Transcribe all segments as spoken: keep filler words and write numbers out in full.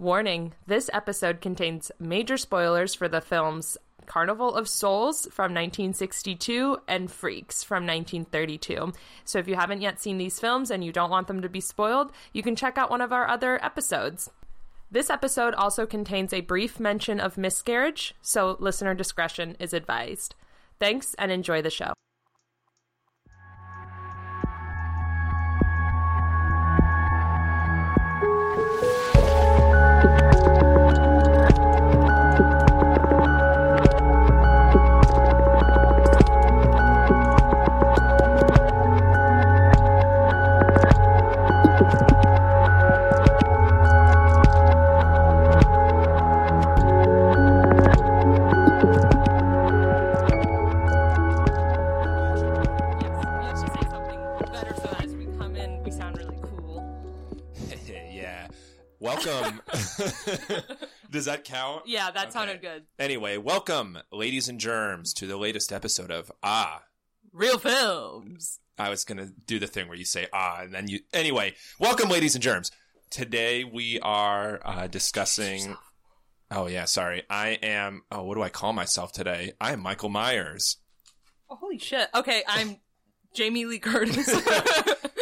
Warning, this episode contains major spoilers for the films Carnival of Souls from nineteen sixty-two and Freaks from nineteen thirty-two. So if you haven't yet seen these films and you don't want them to be spoiled, you can check out one of our other episodes. This episode also contains a brief mention of miscarriage, so listener discretion is advised. Thanks and enjoy the show. Does that count? Yeah, that okay. Sounded good. Anyway, welcome, ladies and germs, to the latest episode of Ah, Real Films. I was going to do the thing where you say ah, and then you... Anyway, welcome, ladies and germs. Today we are uh, discussing... Oh, yeah, sorry. I am... Oh, what do I call myself today? I am Michael Myers. Oh, holy shit. Okay, I'm Jamie Lee Curtis.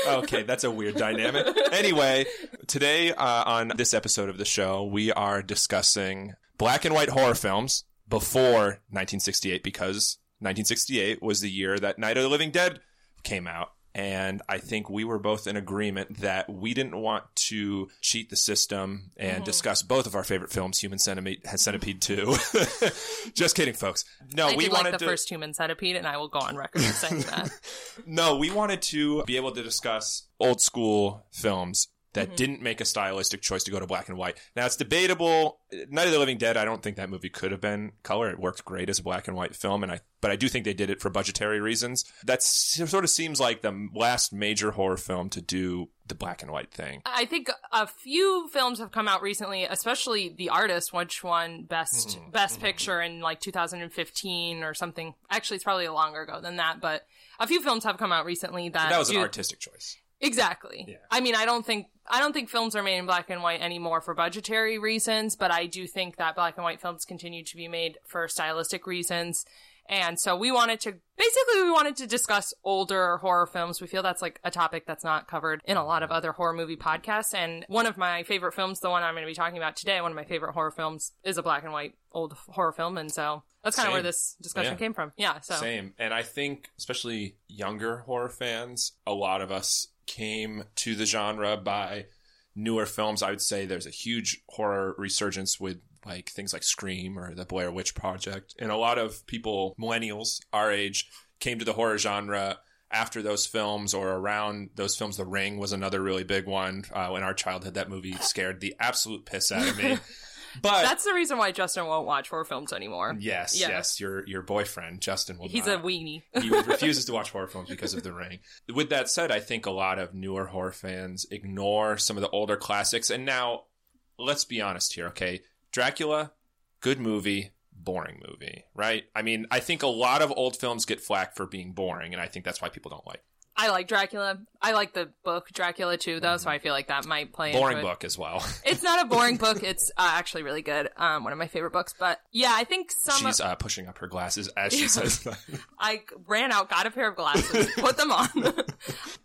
Okay, that's a weird dynamic. Anyway, today uh, on this episode of the show, we are discussing black and white horror films before nineteen sixty-eight, because nineteen sixty-eight was the year that Night of the Living Dead came out. And I think we were both in agreement that we didn't want to cheat the system and mm-hmm. discuss both of our favorite films, Human Centipede, Centipede two. Just kidding, folks. No, I we did wanted like the to... first Human Centipede, and I will go on record saying that. No, we wanted to be able to discuss old school films that mm-hmm. didn't make a stylistic choice to go to black and white. Now, it's debatable. Night of the Living Dead, I don't think that movie could have been color. It worked great as a black and white film, and I but I do think they did it for budgetary reasons. That sort of seems like the last major horror film to do the black and white thing. I think a few films have come out recently, especially The Artist, which won Best mm-hmm. Best mm-hmm. Picture in like two thousand fifteen or something. Actually, it's probably longer ago than that, but a few films have come out recently that... So that was do- an artistic choice. Exactly. Yeah. I mean, I don't think I don't think films are made in black and white anymore for budgetary reasons, but I do think that black and white films continue to be made for stylistic reasons. And so we wanted to basically we wanted to discuss older horror films. We feel that's like a topic that's not covered in a lot of other horror movie podcasts. And one of my favorite films, the one I'm going to be talking about today, one of my favorite horror films is a black and white old horror film. And so that's kind Same. of where this discussion yeah. came from. Yeah. So. Same. And I think especially younger horror fans, a lot of us came to the genre by newer films. I would say there's a huge horror resurgence with like things like Scream or the Blair Witch Project. And a lot of people, millennials our age, came to the horror genre after those films or around those films. The Ring was another really big one. Uh, in our childhood, that movie scared the absolute piss out of me. But that's the reason why Justin won't watch horror films anymore. Yes, yeah. yes. Your your boyfriend, Justin, will He's not. He's a weenie. He refuses to watch horror films because of The Ring. With that said, I think a lot of newer horror fans ignore some of the older classics. And now, let's be honest here, okay? Dracula, good movie, boring movie, right? I mean, I think a lot of old films get flack for being boring, and I think that's why people don't like it. I like Dracula. I like the book Dracula too, though, mm-hmm. so I feel like that might play into it. Boring book as well. It's not a boring book. It's uh, actually really good. Um, one of my favorite books. But yeah, I think some... She's uh, pushing up her glasses as she says that. I ran out, got a pair of glasses, put them on.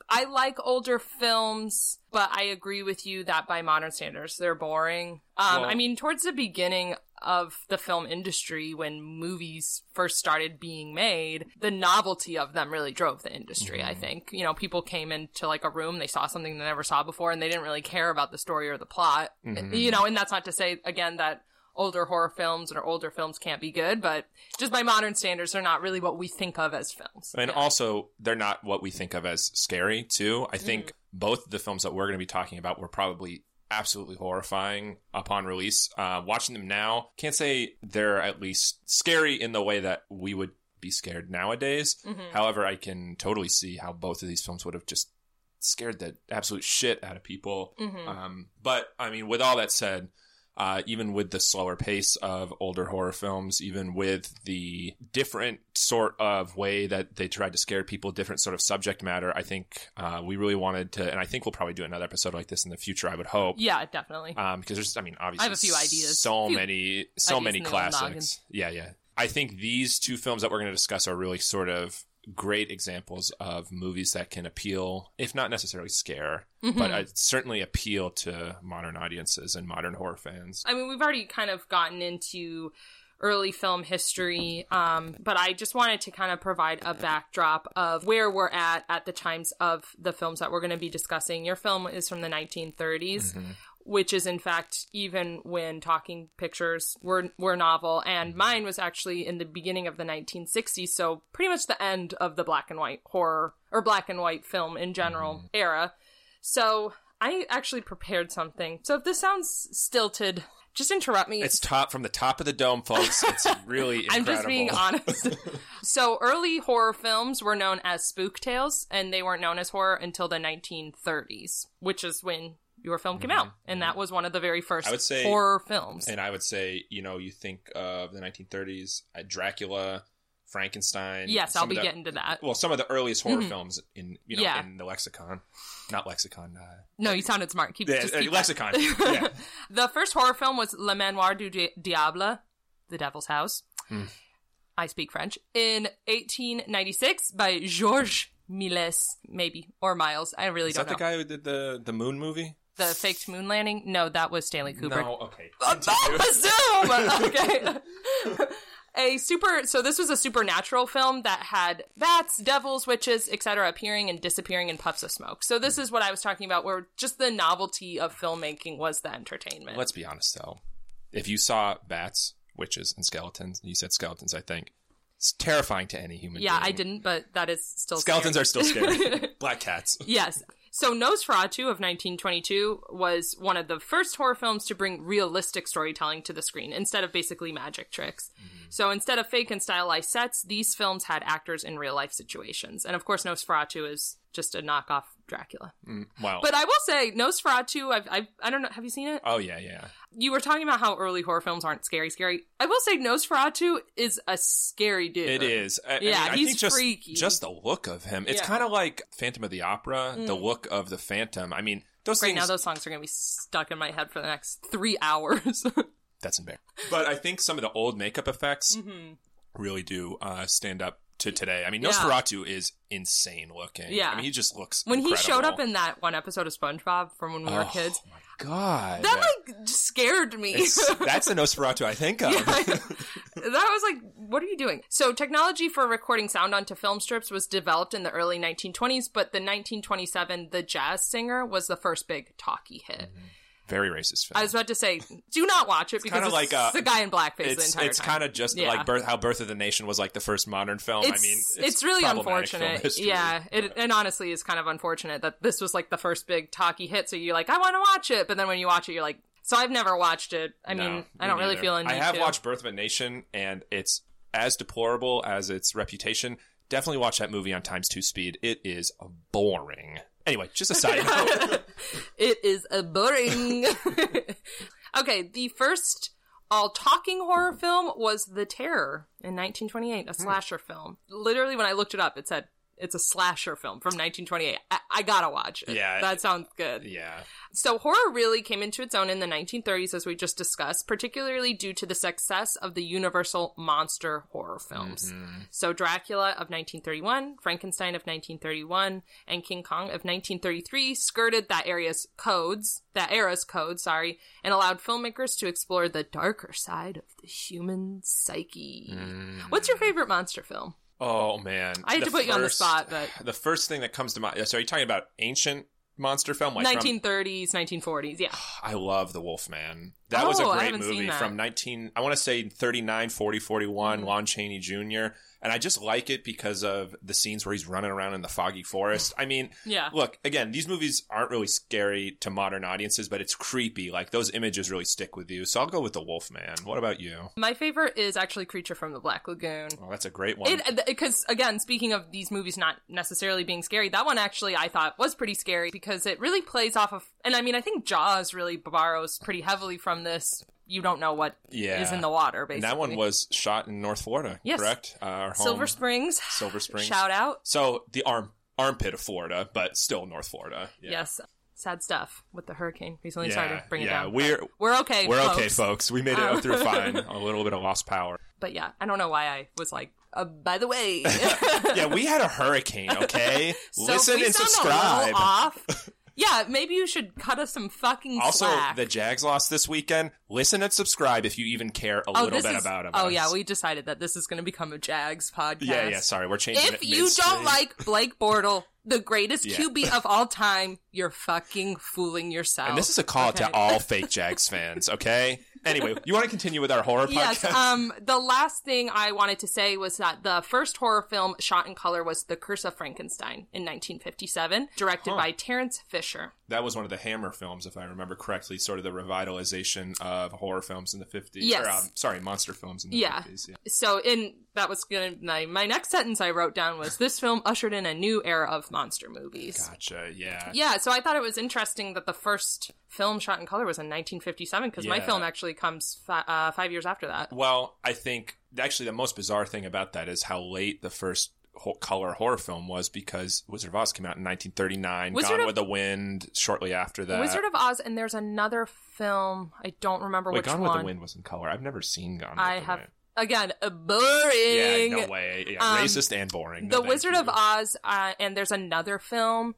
I like older films, but I agree with you that by modern standards, they're boring. Um, well, I mean, towards the beginning of the film industry, when movies first started being made, the novelty of them really drove the industry, mm-hmm. I think. You know, people came into like a room, they saw something they never saw before, and they didn't really care about the story or the plot. Mm-hmm. You know, and that's not to say, again, that older horror films or older films can't be good, but just by modern standards, they're not really what we think of as films. And yeah. also, they're not what we think of as scary, too. I think mm. both of the films that we're going to be talking about were probably absolutely horrifying upon release. Uh, watching them now, can't say they're at least scary in the way that we would be scared nowadays. Mm-hmm. However, I can totally see how both of these films would have just scared the absolute shit out of people. Mm-hmm. Um, but, I mean, with all that said, uh, even with the slower pace of older horror films, even with the different sort of way that they tried to scare people, different sort of subject matter, I think uh, we really wanted to, and I think we'll probably do another episode like this in the future, I would hope. Yeah, definitely. Um, because there's, I mean, obviously I have a few ideas. so few many, so ideas many classics. Yeah, yeah. I think these two films that we're going to discuss are really sort of great examples of movies that can appeal, if not necessarily scare, mm-hmm. but uh, certainly appeal to modern audiences and modern horror fans. I mean, we've already kind of gotten into early film history, um, but I just wanted to kind of provide a backdrop of where we're at at the times of the films that we're going to be discussing. Your film is from the nineteen thirties, mm-hmm. which is, in fact, even when talking pictures were were novel. And mine was actually in the beginning of the nineteen sixties, so pretty much the end of the black and white horror, or black and white film in general, mm-hmm. era. So I actually prepared something. So if this sounds stilted, just interrupt me. It's top from the top of the dome, folks. It's really incredible. I'm just being honest. So early horror films were known as spook tales, and they weren't known as horror until the nineteen thirties, which is when your film came mm-hmm. out, and that was one of the very first I would say, horror films. And I would say, you know, you think of the nineteen thirties, Dracula, Frankenstein. Yes, I'll be the, getting to that. Well, some of the earliest horror mm-hmm. films in, you know, yeah. in the lexicon. Not lexicon. Uh, no, you sounded smart. Keep, yeah, just keep uh, lexicon. Yeah. The first horror film was Le Manoir du Di- Diable, The Devil's House. Mm. I speak French. In eighteen ninety-six by Georges Méliès, maybe, or Miles. I really Is don't know. Is that the guy who did the, the Moon movie? The faked moon landing? No, that was Stanley Kubrick. No, okay. Zoom! Okay. A super, so this was a supernatural film that had bats, devils, witches, et cetera appearing and disappearing in puffs of smoke. So this is what I was talking about, where just the novelty of filmmaking was the entertainment. Let's be honest, though. If you saw bats, witches, and skeletons, you said skeletons, I think. It's terrifying to any human yeah, being. Yeah, I didn't, but that is still Skeletons scary. Are still scary. Black cats. Yes. So Nosferatu of nineteen twenty-two was one of the first horror films to bring realistic storytelling to the screen instead of basically magic tricks. Mm-hmm. So instead of fake and stylized sets, these films had actors in real life situations. And of course, Nosferatu is just a knockoff Dracula. Mm, wow. But I will say, Nosferatu, I've, I've, I don't know, have you seen it? Oh, yeah, yeah. You were talking about how early horror films aren't scary, scary. I will say Nosferatu is a scary dude. It is. I, yeah, I mean, he's I think just, freaky. Just the look of him. It's yeah. kind of like Phantom of the Opera, mm. the look of the Phantom. I mean, those right things... Right now, those songs are going to be stuck in my head for the next three hours. That's embarrassing. But I think some of the old makeup effects mm-hmm. really do uh, stand up to today. I mean, Nosferatu yeah. is insane looking. Yeah. I mean, he just looks When incredible. He showed up in that one episode of SpongeBob from when we were oh, kids. Oh, my God. That, like, scared me. It's, that's the Nosferatu I think of. Yeah, I, that was like, what are you doing? So, technology for recording sound onto film strips was developed in the early nineteen twenties, but the nineteen twenty-seven The Jazz Singer was the first big talkie hit. Mm-hmm. Very racist film. I was about to say, do not watch it it's because it's like a, the guy in blackface it's, the entire it's time. It's kind of just yeah. like birth, how Birth of the Nation was like the first modern film. It's, I mean, it's, it's really unfortunate. History, yeah, it, and honestly, it's kind of unfortunate that this was like the first big talkie hit. So you're like, I want to watch it, but then when you watch it, you're like, so I've never watched it. I no, mean, I don't neither. really feel any. I have to. watched Birth of a Nation, and it's as deplorable as its reputation. Definitely watch that movie on times two speed. It is boring. Anyway, just a side note. It is a boring. Okay, the first all-talking horror film was The Terror in nineteen twenty-eight, a slasher mm. film. Literally, when I looked it up, it said, it's a slasher film from nineteen twenty-eight. I, I gotta watch it. Yeah. That sounds good. Yeah. So horror really came into its own in the nineteen thirties, as we just discussed, particularly due to the success of the Universal monster horror films. Mm-hmm. So Dracula of nineteen thirty-one, Frankenstein of nineteen thirty-one, and King Kong of nineteen thirty-three skirted that era's codes, that era's code, sorry, and allowed filmmakers to explore the darker side of the human psyche. Mm. What's your favorite monster film? Oh, man. I had to put you on the spot, but... The first thing that comes to mind... So are you talking about ancient monster film? Like nineteen thirties, from... nineteen forties, yeah. I love The Wolfman. That oh, was a great movie from nineteen... I want to say thirty-nine, forty, forty-one, mm-hmm. Lon Chaney Junior And I just like it because of the scenes where he's running around in the foggy forest. I mean, yeah. Look, again, these movies aren't really scary to modern audiences, but it's creepy. Like, those images really stick with you. So I'll go with The Wolfman. What about you? My favorite is actually Creature from the Black Lagoon. Oh, that's a great one. Because, again, speaking of these movies not necessarily being scary, that one actually I thought was pretty scary because it really plays off of And I mean, I think Jaws really borrows pretty heavily from this. You don't know what yeah. is in the water, basically. And that one was shot in North Florida, yes. correct? Uh, our Silver home. Springs. Silver Springs. Shout out. So the arm armpit of Florida, but still North Florida. Yeah. Yes. Sad stuff with the hurricane recently. Yeah, sorry to bring yeah. it down. We're, we're okay, We're folks. okay, folks. We made it um. up through fine. A little bit of lost power. But yeah, I don't know why I was like, Uh, by the way. Yeah, we had a hurricane, okay? So listen we and sound subscribe. A little off. Yeah, maybe you should cut us some fucking also, slack. Also, the Jags lost this weekend. Listen and subscribe if you even care a oh, little bit is, about it. Oh, us. yeah, we decided that this is going to become a Jags podcast. Yeah, yeah, sorry, we're changing if it. If you don't like Blake Bortle, the greatest yeah. Q B of all time, you're fucking fooling yourself. And this is a call okay. to all fake Jags fans, okay? Anyway, you want to continue with our horror podcast? Yes, um, the last thing I wanted to say was that the first horror film shot in color was The Curse of Frankenstein in nineteen fifty-seven, directed huh. by Terence Fisher. That was one of the Hammer films, if I remember correctly, sort of the revitalization of horror films in the fifties. Yes. Or, um, sorry, monster films in the yeah. fifties. Yeah. So in, that was gonna, my, my next sentence I wrote down was, this film ushered in a new era of monster movies. Gotcha, yeah. Yeah, so I thought it was interesting that the first film shot in color was in nineteen fifty-seven, because yeah. my film actually comes fi- uh, five years after that. Well, I think, actually, the most bizarre thing about that is how late the first color horror film was, because Wizard of Oz came out in nineteen thirty-nine, Wizard Gone of... with the Wind shortly after that. Wizard of Oz, and there's another film, I don't remember Wait, which Gone one. Gone with the Wind was in color. I've never seen Gone with I the have... Wind. Again, boring. Yeah, no way. Yeah, um, racist and boring. No, the Wizard you. of Oz, uh, and there's another film.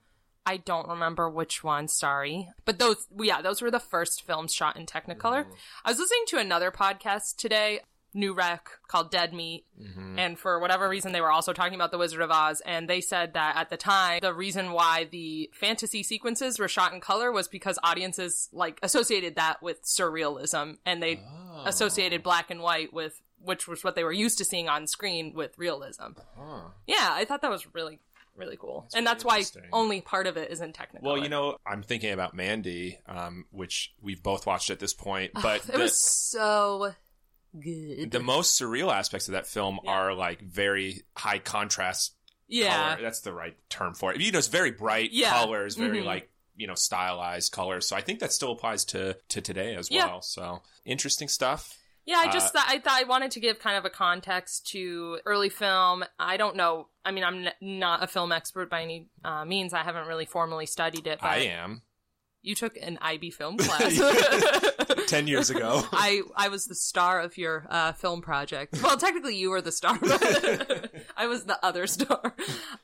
I don't remember which one, sorry. But those, yeah, those were the first films shot in Technicolor. Mm. I was listening to another podcast today, New Rec, called Dead Meat, mm-hmm. and for whatever reason, they were also talking about The Wizard of Oz, and they said that at the time, the reason why the fantasy sequences were shot in color was because audiences, like, associated that with surrealism, and they oh. associated black and white with which was what they were used to seeing on screen with realism. Huh. Yeah, I thought that was really, really cool. That's and really that's why only part of it is in Technicolor. Well, you know, I'm thinking about Mandy, um, which we've both watched at this point. But It the, was so good. The most surreal aspects of that film yeah. are like very high contrast yeah. color. That's the right term for it. You know, it's very bright yeah. colors, very mm-hmm. like, you know, stylized colors. So I think that still applies to, to today as yeah. well. So interesting stuff. Yeah, I just uh, thought I thought I wanted to give kind of a context to early film. I don't know. I mean, I'm n- not a film expert by any uh, means. I haven't really formally studied it. But I am. You took an I B film class. Ten years ago. I, I was the star of your uh, film project. Well, technically you were the star. I was the other star.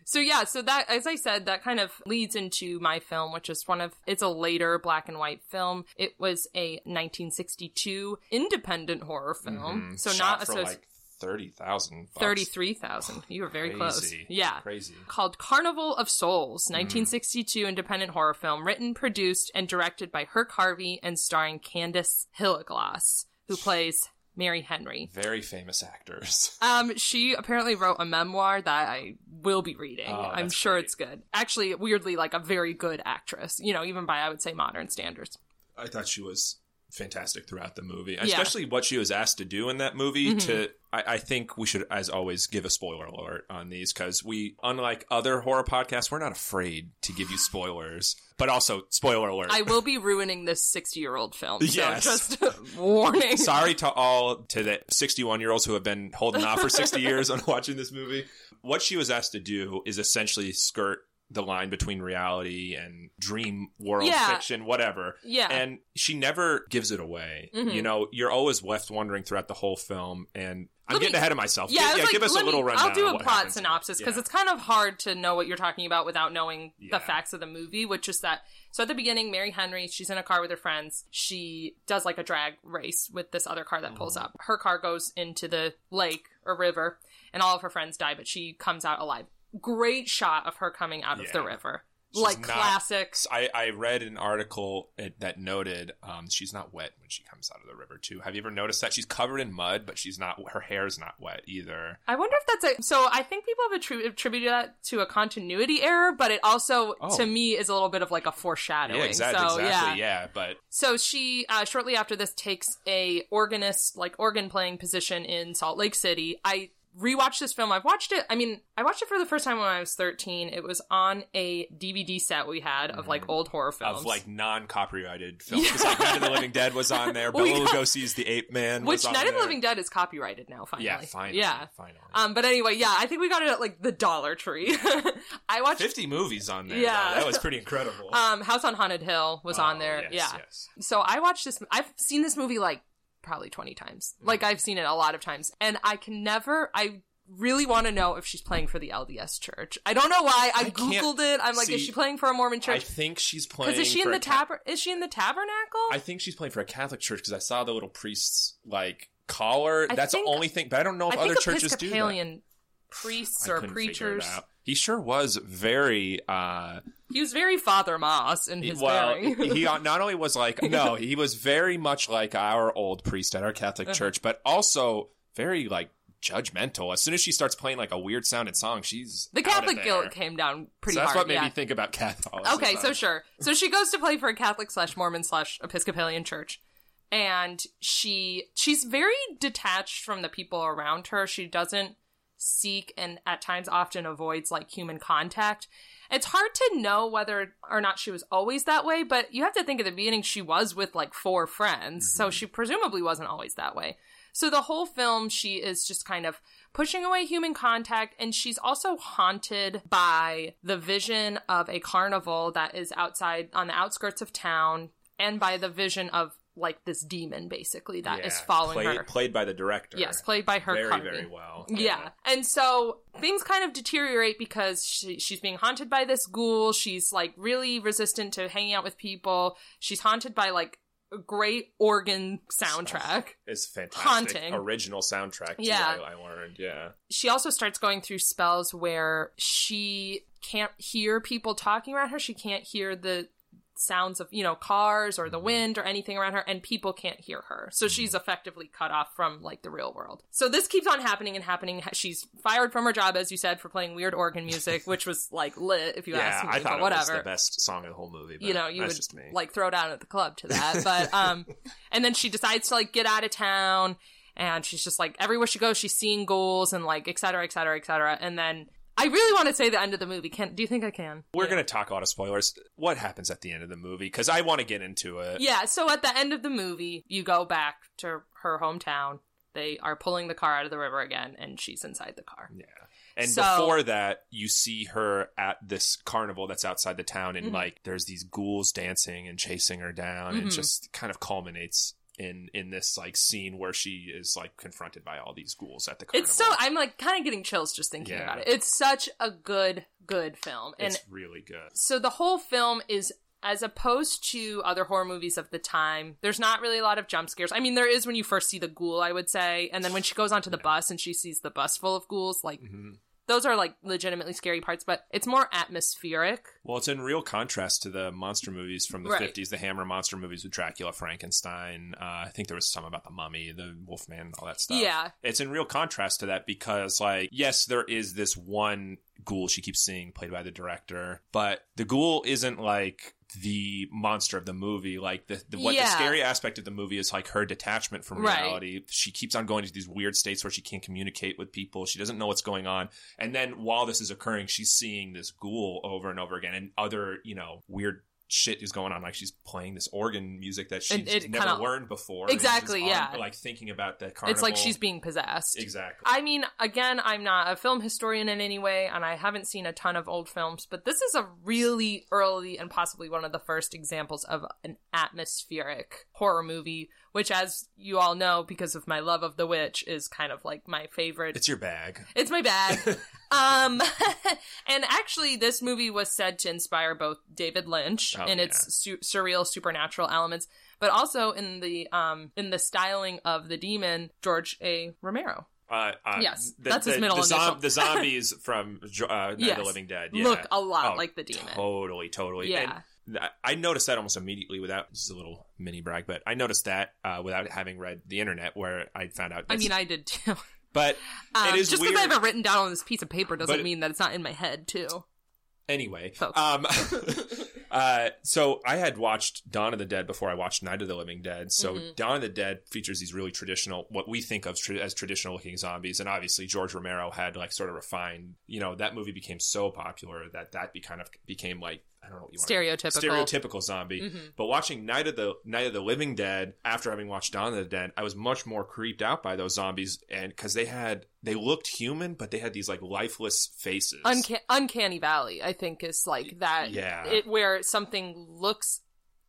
So yeah, so that, as I said, that kind of leads into my film, which is one of, it's a later black and white film. It was a nineteen sixty-two independent horror film. Mm-hmm. So Shot not associated. Like- thirty thousand thirty-three thousand You were very Crazy. close. Yeah. Crazy. Called Carnival of Souls, nineteen sixty-two mm. independent horror film, written, produced, and directed by Herc Harvey and starring Candice Hilligoss, who plays Mary Henry. Very famous actors. Um, she apparently wrote a memoir that I will be reading. Oh, I'm sure great. It's good. Actually, weirdly, like a very good actress, you know, even by, I would say, modern standards. I thought she was fantastic throughout the movie, yeah. especially what she was asked to do in that movie. Mm-hmm. To I, I think we should, as always, give a spoiler alert on these, because we, unlike other horror podcasts, we're not afraid to give you spoilers. But also, spoiler alert. I will be ruining this sixty-year-old film. Yes. So just warning. Sorry to all, to the sixty-one-year-olds who have been holding off for sixty years on watching this movie. What she was asked to do is essentially skirt the line between reality and dream world yeah. fiction, whatever. Yeah. And she never gives it away. Mm-hmm. You know, you're always left wondering throughout the whole film. And I'm let getting me, ahead of myself. Yeah, give, yeah like, give us a little me, rundown. I'll do a plot happens. synopsis because yeah. it's kind of hard to know what you're talking about without knowing yeah. the facts of the movie, which is that. So at the beginning, Mary Henry, she's in a car with her friends. She does like a drag race with this other car that pulls mm. up. Her car goes into the lake or river and all of her friends die, but she comes out alive. Great shot of her coming out yeah. of the river. She's like classics. I, I read an article that noted um, she's not wet when she comes out of the river, too. Have you ever noticed that? She's covered in mud, but she's not. Her hair's not wet either. I wonder if that's a... So I think people have attri- attributed that to a continuity error, but it also, oh. to me, is a little bit of like a foreshadowing. Yeah, exactly. So, exactly yeah. yeah, but... So she, uh, shortly after this, takes a organist, like organ playing position in Salt Lake City. I... rewatched this film. I've watched it. I mean, I watched it for the first time when I was thirteen. It was on a D V D set we had of mm-hmm. like old horror films. Of like non-copyrighted films. Because yeah. like Night of the Living Dead was on there. Bela got... Lugosi's The Ape Man Which was on Night of there. The Living Dead is copyrighted now, finally. Yeah, finally. Yeah. finally. Um, but anyway, yeah, I think we got it at like the Dollar Tree. I watched... fifty movies on there. Yeah. Though. That was pretty incredible. Um, House on Haunted Hill was oh, on there. Yes, yeah. Yes. So I watched this. I've seen this movie like probably twenty times. Like, I've seen it a lot of times. And I can never... I really want to know if she's playing for the L D S church. I don't know why. I, I Googled it. I'm like, see, is she playing for a Mormon church? I think she's playing is she for in the tab- tab- Is she in the tabernacle? I think she's playing for a Catholic church because I saw the little priest's, like, collar. I That's think, the only thing. But I don't know if I other churches do that. Episcopalian priests or preachers. He sure was very... Uh, he was very Father Moss in his well, bearing. He not only was like... No, he was very much like our old priest at our Catholic uh-huh. church, but also very, like, judgmental. As soon as she starts playing, like, a weird-sounded song, she's The Catholic out of there. Guilt came down pretty so that's hard. That's what made yeah. me think about Catholicism. Okay, so sure. So she goes to play for a Catholic slash Mormon slash Episcopalian church, and she she's very detached from the people around her. She doesn't seek and at times often avoids like human contact. It's hard to know whether or not she was always that way, but you have to think at the beginning she was with like four friends, mm-hmm. so she presumably wasn't always that way. So the whole film she is just kind of pushing away human contact, and she's also haunted by the vision of a carnival that is outside on the outskirts of town, and by the vision of like this demon, basically, that yeah, is following played, her. Played by the director. Yes, played by Herc Harvey. Very, very well. Yeah. yeah. And so things kind of deteriorate because she, she's being haunted by this ghoul. She's, like, really resistant to hanging out with people. She's haunted by, like, a great organ soundtrack. It's fantastic. Haunting. Original soundtrack, too, yeah. I, I learned. Yeah. She also starts going through spells where she can't hear people talking around her. She can't hear the... sounds of, you know, cars or the wind or anything around her, and people can't hear her. So she's effectively cut off from, like, the real world. So this keeps on happening and happening. She's fired from her job, as you said, for playing weird organ music, which was, like, lit, if you yeah, ask me. Yeah, I thought it whatever. was the best song of the whole movie, but you know, you that's would, just me. like, throw down at the club to that. But, um, and then she decides to, like, get out of town, and she's just, like, everywhere she goes, she's seeing ghouls and, like, et cetera, et cetera, et cetera. And then... I really want to say the end of the movie. Can, do you think I can? We're yeah. going to talk a lot of spoilers. What happens at the end of the movie? Because I want to get into it. Yeah, so at the end of the movie, you go back to her hometown. They are pulling the car out of the river again, and she's inside the car. Yeah. And so, before that, you see her at this carnival that's outside the town, and, mm-hmm. like, there's these ghouls dancing and chasing her down. Mm-hmm. It just kind of culminates... in in this, like, scene where she is, like, confronted by all these ghouls at the carnival. It's so... I'm, like, kind of getting chills just thinking yeah. about it. It's such a good, good film. And it's really good. So the whole film is, as opposed to other horror movies of the time, there's not really a lot of jump scares. I mean, there is when you first see the ghoul, I would say. And then when she goes onto the yeah. bus and she sees the bus full of ghouls, like... Mm-hmm. Those are, like, legitimately scary parts, but it's more atmospheric. Well, it's in real contrast to the monster movies from the right. fifties, the Hammer monster movies with Dracula, Frankenstein. Uh, I think there was some about the Mummy, the Wolfman, all that stuff. Yeah. It's in real contrast to that because, like, yes, there is this one ghoul she keeps seeing played by the director, but the ghoul isn't, like... the monster of the movie, like the, the what yeah. the scary aspect of the movie is like her detachment from right. reality. She keeps on going to these weird states where she can't communicate with people. She doesn't know what's going on. And then while this is occurring, she's seeing this ghoul over and over again, and other, you know, weird shit is going on. Like she's playing this organ music that she's it, it never kinda, learned before. Exactly. Yeah. On, like thinking about the carnival. It's like she's being possessed. Exactly. I mean, again, I'm not a film historian in any way, and I haven't seen a ton of old films, but this is a really early and possibly one of the first examples of an atmospheric horror movie, which, as you all know, because of my love of The Witch, is kind of like my favorite. It's your bag. It's my bag. um, and actually, this movie was said to inspire both David Lynch oh, in yeah. its su- surreal supernatural elements, but also in the um in the styling of the demon, George A. Romero. Uh, uh, yes, the, that's the, his middle the, initial. The zombies from uh, Night yes. of the Living Dead yeah. look a lot oh, like the demon. Totally, totally. Yeah. And, I noticed that almost immediately without, just a little mini brag, but I noticed that uh, without having read the internet where I found out. I mean, I did too. But um, it is just weird. Just because I have it written down on this piece of paper doesn't but, mean that it's not in my head too. Anyway. Folks. Um, Uh, so I had watched Dawn of the Dead before I watched Night of the Living Dead. So mm-hmm. Dawn of the Dead features these really traditional, what we think of tra- as traditional looking zombies. And obviously George Romero had like sort of refined, you know, that movie became so popular that that be kind of became like, I don't know what you stereotypical. want to stereotypical zombie. Mm-hmm. But watching Night of the Night of the Living Dead after having watched Dawn of the Dead, I was much more creeped out by those zombies, and because they had they looked human, but they had these like lifeless faces. Unca- Uncanny Valley, I think, is like that. Yeah, it, where something looks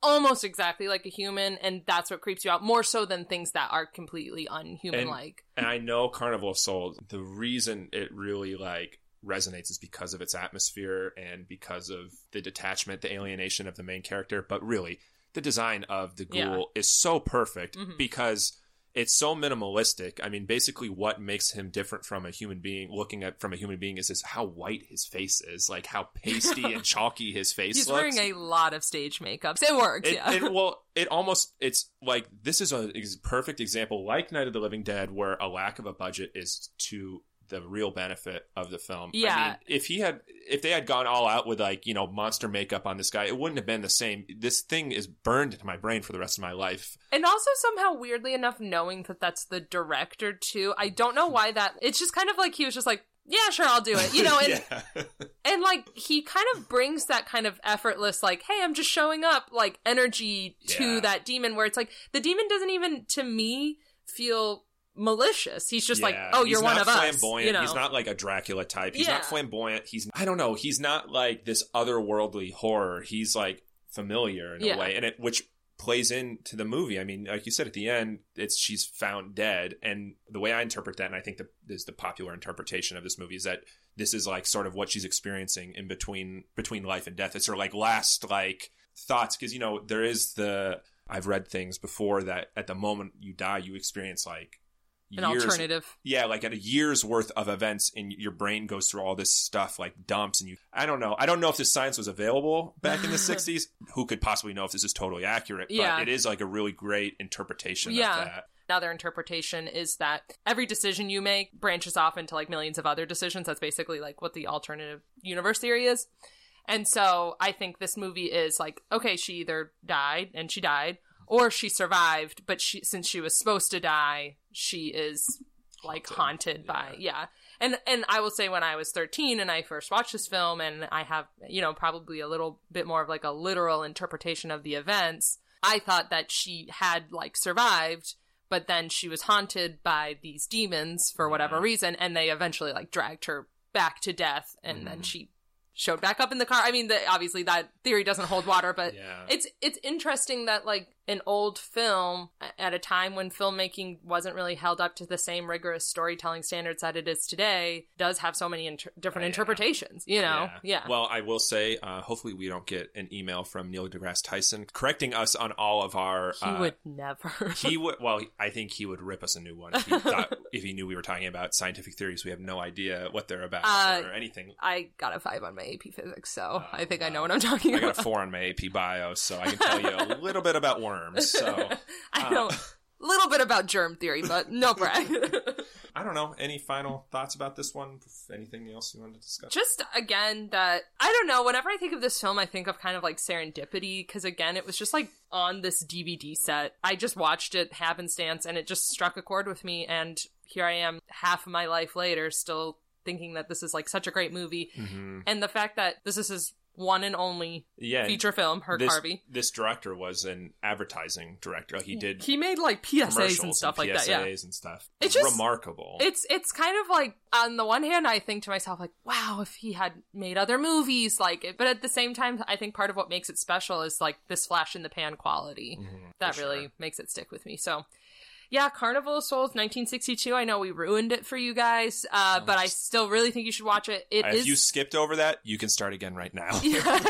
almost exactly like a human, and that's what creeps you out more so than things that are completely unhuman-like. And, and I know Carnival of Souls. The reason it really like. resonates is because of its atmosphere and because of the detachment, the alienation of the main character. But really, the design of the ghoul yeah. is so perfect mm-hmm. because it's so minimalistic. I mean, basically what makes him different from a human being, looking at from a human being, is just how white his face is, like how pasty and chalky his face He's looks. He's wearing a lot of stage makeup. So it works, it, yeah. It, well, it almost, it's like, this is a perfect example, like Night of the Living Dead, where a lack of a budget is too... the real benefit of the film. Yeah. I mean, if he had, if they had gone all out with like, you know, monster makeup on this guy, it wouldn't have been the same. This thing is burned into my brain for the rest of my life. And also somehow, weirdly enough, knowing that that's the director too, I don't know why that, it's just kind of like, he was just like, yeah, sure, I'll do it. You know, and, yeah. and like, he kind of brings that kind of effortless, like, hey, I'm just showing up, like energy to yeah. that demon, where it's like, the demon doesn't even, to me, feel malicious. He's just yeah. like, oh, you're one of us. He's not flamboyant. You know? He's not like a Dracula type. He's yeah. not flamboyant. He's, I don't know. He's not like this otherworldly horror. He's like familiar in yeah. a way, and it which plays into the movie. I mean, like you said at the end, it's she's found dead, and the way I interpret that, and I think the, is the popular interpretation of this movie, is that this is like sort of what she's experiencing in between between life and death. It's her like last like thoughts, because you know there is the I've read things before that at the moment you die, you experience like. Years, an alternative. Yeah, like at a year's worth of events, and your brain goes through all this stuff, like dumps, and you... I don't know. I don't know if this science was available back in the sixties. Who could possibly know if this is totally accurate? Yeah. But it is like a really great interpretation yeah. of that. Another interpretation is that every decision you make branches off into like millions of other decisions. That's basically like what the alternative universe theory is. And so I think this movie is like, okay, she either died, and she died, or she survived, but she since she was supposed to die, she is like haunted, haunted yeah. by yeah. And and I will say, when I was thirteen and I first watched this film, and I have, you know, probably a little bit more of like a literal interpretation of the events, I thought that she had like survived, but then she was haunted by these demons for whatever yeah. reason, and they eventually like dragged her back to death, and mm. then she showed back up in the car. I mean, the, obviously that theory doesn't hold water, but yeah. it's it's interesting that like an old film at a time when filmmaking wasn't really held up to the same rigorous storytelling standards that it is today does have so many inter- different uh, yeah. interpretations. You know, yeah. yeah. Well, I will say, uh, hopefully we don't get an email from Neil deGrasse Tyson correcting us on all of our. He uh, would never. he would. Well, I think he would rip us a new one if he thought if he knew we were talking about scientific theories. We have no idea what they're about uh, or anything. I got a five on my A P Physics, so uh, I think uh, I know what I'm talking about. I got a four on my A P Bio, so I can tell you a little bit about worms. So I uh, know a little bit about germ theory, but no brag. I don't know. Any final thoughts about this one? Anything else you wanted to discuss? Just, again, that, I don't know, whenever I think of this film, I think of kind of like serendipity, because, again, it was just like on this D V D set. I just watched it happenstance, and it just struck a chord with me, and here I am, half of my life later, still thinking that this is like such a great movie. Mm-hmm. And the fact that this is his one and only yeah, feature film, Herc this, Harvey. This director was an advertising director. He did He made like P S As and stuff and like P S As that. Yeah. and stuff. It's, it's just remarkable. It's it's kind of like, on the one hand, I think to myself, like, wow, if he had made other movies like it, but at the same time, I think part of what makes it special is like this flash in the pan quality. Mm-hmm, that really sure. makes it stick with me. So yeah, Carnival of Souls, nineteen sixty-two. I know we ruined it for you guys, uh, but I still really think you should watch it. It if is... you skipped over that, you can start again right now. yeah.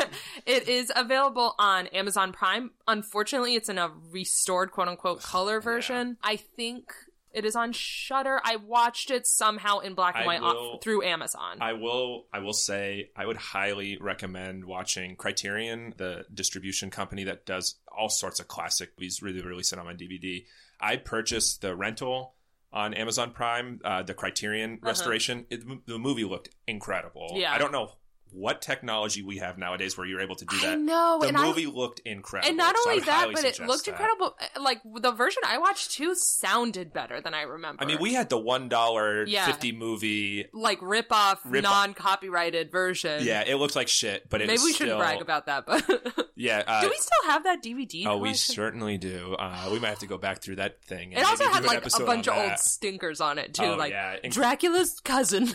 It is available on Amazon Prime. Unfortunately, it's in a restored, quote-unquote, color version. Yeah. I think it is on Shudder. I watched it somehow in black and I white will, off, through Amazon. I will I will say I would highly recommend watching Criterion, the distribution company that does all sorts of classic movies, really release it on my D V D. I purchased the rental on Amazon Prime, uh, the Criterion uh-huh. restoration. It, the movie looked incredible. Yeah. I don't know what technology we have nowadays where you're able to do that. I know. The and movie I, looked incredible. And not only so that, but it looked that. incredible. Like, the version I watched, too, sounded better than I remember. I mean, we had the one dollar fifty yeah. movie. Like, rip-off, rip non-copyrighted version. Yeah, it looked like shit, but it Maybe was Maybe we shouldn't still... brag about that, but... yeah. Uh, do we still have that D V D? Oh, collection? We certainly do. Uh, we might have to go back through that thing. And it also had, like, a bunch of that. old stinkers on it, too. Oh, like, yeah. In- Dracula's cousin.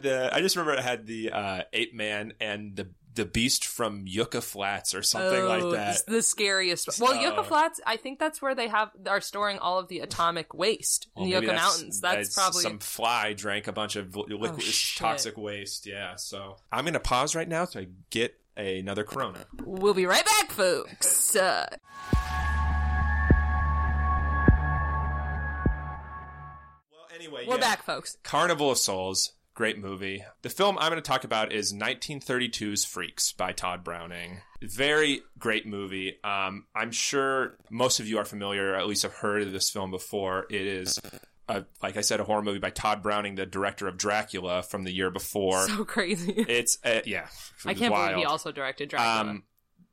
The, I just remember it had the uh, ape man and the the beast from Yucca Flats or something oh, like that. The scariest. Well, oh. Yucca Flats, I think that's where they have are storing all of the atomic waste well, in the Yucca that's, Mountains. That's, that's probably some fly drank a bunch of liquid oh, toxic waste. Yeah. So I'm gonna pause right now to get another Corona. We'll be right back, folks. Uh... Well, anyway, we're yeah. back, folks. Carnival of Souls. Great movie. The film I'm going to talk about is nineteen thirty-two's Freaks by Todd Browning. Very great movie. Um, I'm sure most of you are familiar, or at least have heard of this film before. It is, a, like I said, a horror movie by Todd Browning, the director of Dracula from the year before. So crazy. It's, uh, yeah. I can't wild. believe he also directed Dracula. Um,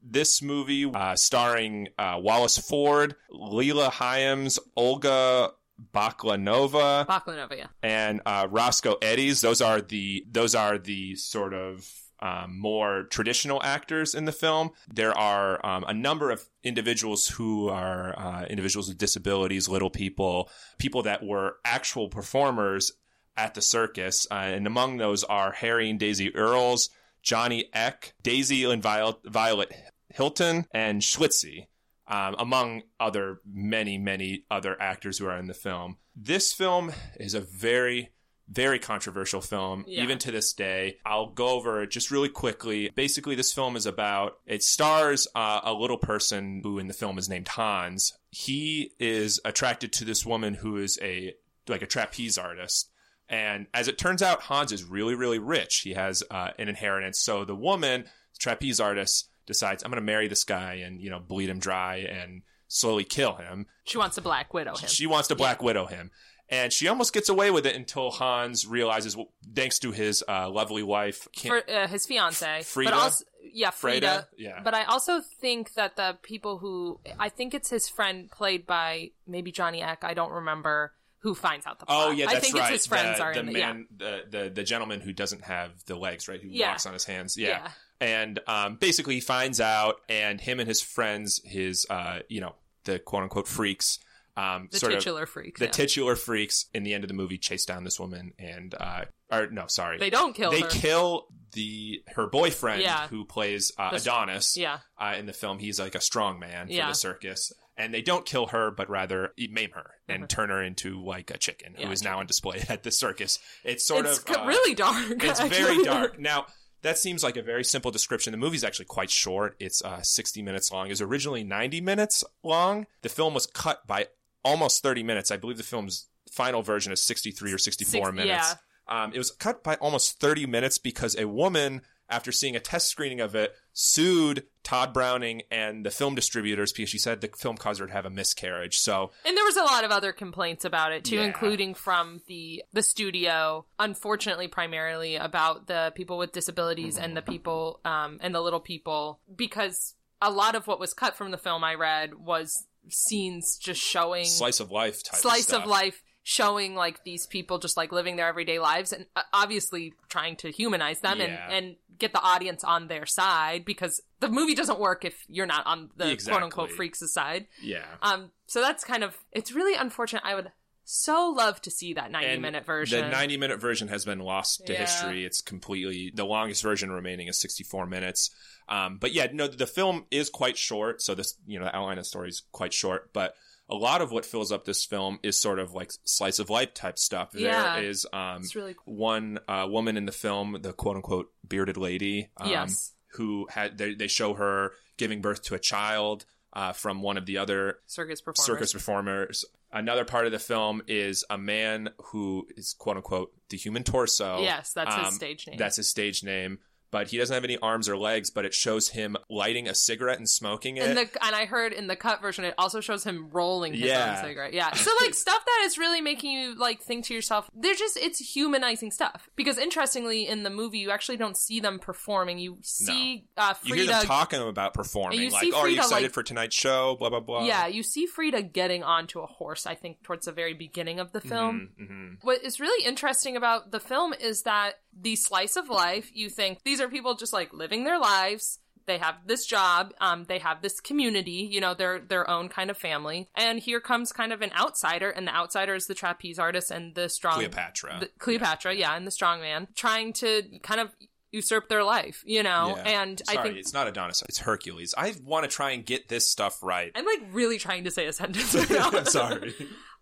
This movie, uh, starring uh, Wallace Ford, Leila Hyams, Olga... Baklanova, Baklanova, yeah, and uh, Roscoe Eddies. Those are the those are the sort of um, more traditional actors in the film. There are um, a number of individuals who are uh, individuals with disabilities, little people, people that were actual performers at the circus, uh, and among those are Harry and Daisy Earls, Johnny Eck, Daisy and Violet, Violet Hilton, and Schlitzie. Um, among other many, many other actors who are in the film. This film is a very, very controversial film, yeah. even to this day. I'll go over it just really quickly. Basically, this film is about, it stars uh, a little person who in the film is named Hans. He is attracted to this woman who is a like a trapeze artist. And as it turns out, Hans is really, really rich. He has uh, an inheritance. So the woman, the trapeze artist, decides, I'm going to marry this guy and, you know, bleed him dry and slowly kill him. She wants to Black Widow him. She wants to Black yeah. Widow him. And she almost gets away with it until Hans realizes, well, thanks to his uh, lovely wife. For, uh, his fiance. Frida. But also, yeah, Frida. Frida. Yeah. But I also think that the people who, I think it's his friend played by maybe Johnny Eck, I don't remember, who finds out the plot. Oh, yeah, that's right. I think right. it's his friends the, are the in man, yeah. the, the, the gentleman who doesn't have the legs, right? Who yeah. walks on his hands. Yeah. yeah. And um, basically he finds out, and him and his friends, his, uh, you know, the quote-unquote freaks. Um, the sort titular of, freaks. The yeah. titular freaks, in the end of the movie, chase down this woman and, uh, or no, sorry. They don't kill they her. They kill the her boyfriend, yeah. who plays uh, the, Adonis yeah. uh, in the film. He's like a strong man for yeah. the circus. And they don't kill her, but rather maim her and mm-hmm. turn her into like a chicken, yeah, who is chicken. now on display at the circus. It's sort it's of... It's really uh, dark. It's actually. very dark. Now... That seems like a very simple description. The movie's actually quite short. It's uh, sixty minutes long. It was originally ninety minutes long. The film was cut by almost thirty minutes. I believe the film's final version is sixty-three or sixty-four Six, minutes. Yeah. Um, it was cut by almost thirty minutes because a woman, after seeing a test screening of it, sued Todd Browning and the film distributors because she said the film caused her to have a miscarriage. So, and there was a lot of other complaints about it too, yeah. including from the the studio, unfortunately, primarily about the people with disabilities mm-hmm. and the people um, and the little people, because a lot of what was cut from the film I read was scenes just showing slice of life type slice stuff. of life. showing like these people just like living their everyday lives and obviously trying to humanize them yeah. and, and get the audience on their side, because the movie doesn't work if you're not on the exactly. quote unquote freaks' side. Yeah. Um. So that's kind of, it's really unfortunate. I would so love to see that ninety minute version. The ninety minute version has been lost to yeah. history. It's completely, the longest version remaining is sixty-four minutes. Um. But yeah, no, the film is quite short. So this, you know, the outline of the story is quite short, but a lot of what fills up this film is sort of like slice of life type stuff. Yeah, there is um, really cool. one uh, woman in the film, the quote unquote bearded lady, um, yes. who had they, they show her giving birth to a child uh, from one of the other circus performers. circus performers. Another part of the film is a man who is quote unquote the human torso. Yes, that's um, his stage name. That's his stage name. but he doesn't have any arms or legs, but it shows him lighting a cigarette and smoking it. And, the, and I heard in the cut version, it also shows him rolling his yeah. own cigarette. Yeah. So, like, stuff that is really making you, like, think to yourself, they're just, it's humanizing stuff. Because, interestingly, in the movie, you actually don't see them performing. You see no. uh, Frida... You hear them talking about performing. You like, oh, Frida, are you excited like, for tonight's show? Blah, blah, blah. Yeah, you see Frida getting onto a horse, I think, towards the very beginning of the film. Mm-hmm, mm-hmm. What is really interesting about the film is that the slice of life, you think, these are people just, like, living their lives. They have this job, um, they have this community, you know, their their own kind of family. And here comes kind of an outsider, and the outsider is the trapeze artist and the strong... Cleopatra. The, Cleopatra, yeah. yeah, and the strong man, trying to kind of usurp their life, you know? Yeah. And Sorry, I think... it's not Adonis, it's Hercules. I want to try and get this stuff right. I'm, like, really trying to say a sentence right now. I'm sorry.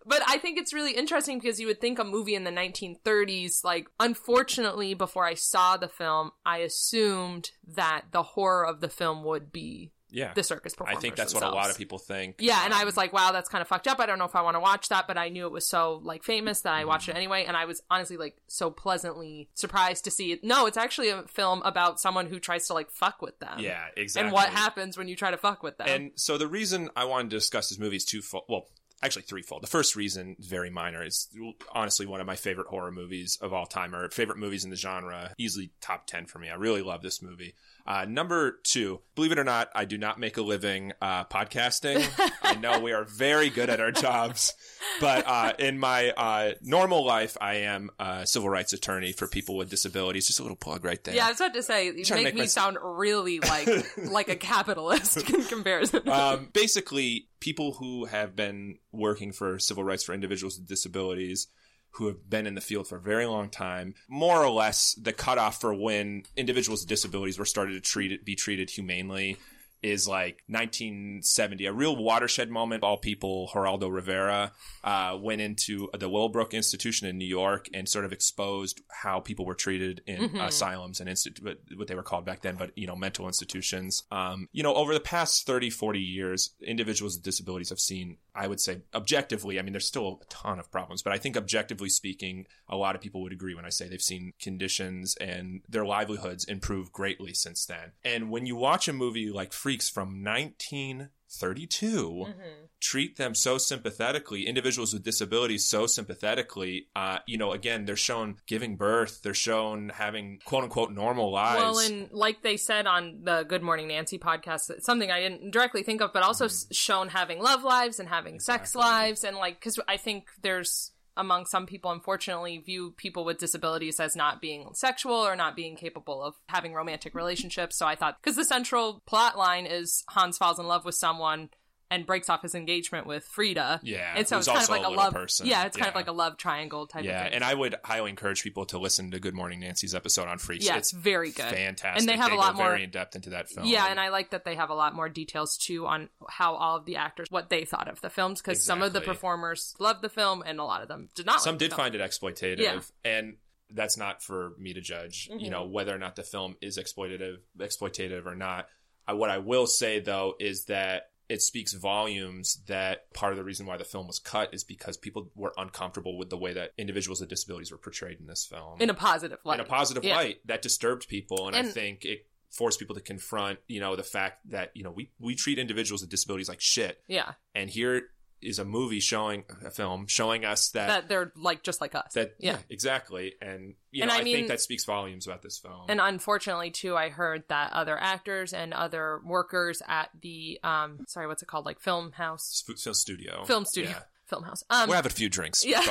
But I think it's really interesting because you would think a movie in the nineteen thirties, like, unfortunately, before I saw the film, I assumed that the horror of the film would be yeah. the circus performers. I think that's themselves. What a lot of people think. Yeah, um, and I was like, wow, that's kind of fucked up. I don't know if I want to watch that, but I knew it was so, like, famous that I watched mm-hmm. it anyway. And I was honestly, like, so pleasantly surprised to see it. No, it's actually a film about someone who tries to, like, fuck with them. Yeah, exactly. And what happens when you try to fuck with them. And so the reason I wanted to discuss this movie is twofold. Well, actually, threefold. The first reason, very minor, is honestly one of my favorite horror movies of all time, or favorite movies in the genre, easily top ten for me. I really love this movie. Uh, number two, believe it or not, I do not make a living uh, podcasting. I know we are very good at our jobs, but uh, in my uh, normal life, I am a civil rights attorney for people with disabilities. Just a little plug right there. Yeah, I was about to say, you make, make me my... sound really like like a capitalist in comparison. Um, basically, people who have been working for civil rights for individuals with disabilities who have been in the field for a very long time, more or less the cutoff for when individuals with disabilities were started to treat it, be treated humanely is like nineteen seventy, a real watershed moment. All people, Geraldo Rivera, uh, went into the Willowbrook Institution in New York and sort of exposed how people were treated in mm-hmm. asylums and institu- what they were called back then, but, you know, mental institutions. Um, you know, over the past thirty, forty years, individuals with disabilities have seen, I would say objectively, I mean, there's still a ton of problems, but I think objectively speaking, a lot of people would agree when I say they've seen conditions and their livelihoods improve greatly since then. And when you watch a movie like Free from nineteen thirty-two mm-hmm. treat them so sympathetically, individuals with disabilities so sympathetically. Uh, you know, again, they're shown giving birth. They're shown having quote-unquote normal lives. Well, and like they said on the Good Morning Nancy podcast, something I didn't directly think of, but also mm-hmm. shown having love lives and having exactly. sex lives. And like, because I think there's... among some people, unfortunately, view people with disabilities as not being sexual or not being capable of having romantic relationships. So I thought, because the central plot line is Hans falls in love with someone and breaks off his engagement with Frida. Yeah, and so it's kind of like a, a love person. Yeah, it's yeah. kind of like a love triangle type. Yeah, of thing. And I would highly encourage people to listen to Good Morning Nancy's episode on Freaks. Yeah, it's very good, fantastic, and they have they a lot more very in depth into that film. Yeah, and I like that they have a lot more details too on how all of the actors what they thought of the films because exactly. some of the performers loved the film and a lot of them did not. Some like did the film. Find it exploitative, yeah. and that's not for me to judge. Mm-hmm. You know whether or not the film is exploitative, exploitative or not. I, what I will say though is that. It speaks volumes that part of the reason why the film was cut is because people were uncomfortable with the way that individuals with disabilities were portrayed in this film. In a positive light. In a positive yeah. light that disturbed people. And, and I think it forced people to confront, you know, the fact that, you know, we, we treat individuals with disabilities like shit. Yeah. And here is a movie showing, a film showing us that... That they're like just like us. That, yeah. yeah, exactly. And, you and know, I, I mean, think that speaks volumes about this film. And unfortunately, too, I heard that other actors and other workers at the, um, sorry, what's it called? Like film house? Sp- film studio. Film studio. Yeah. Film house. Um, we're having a few drinks. Yeah.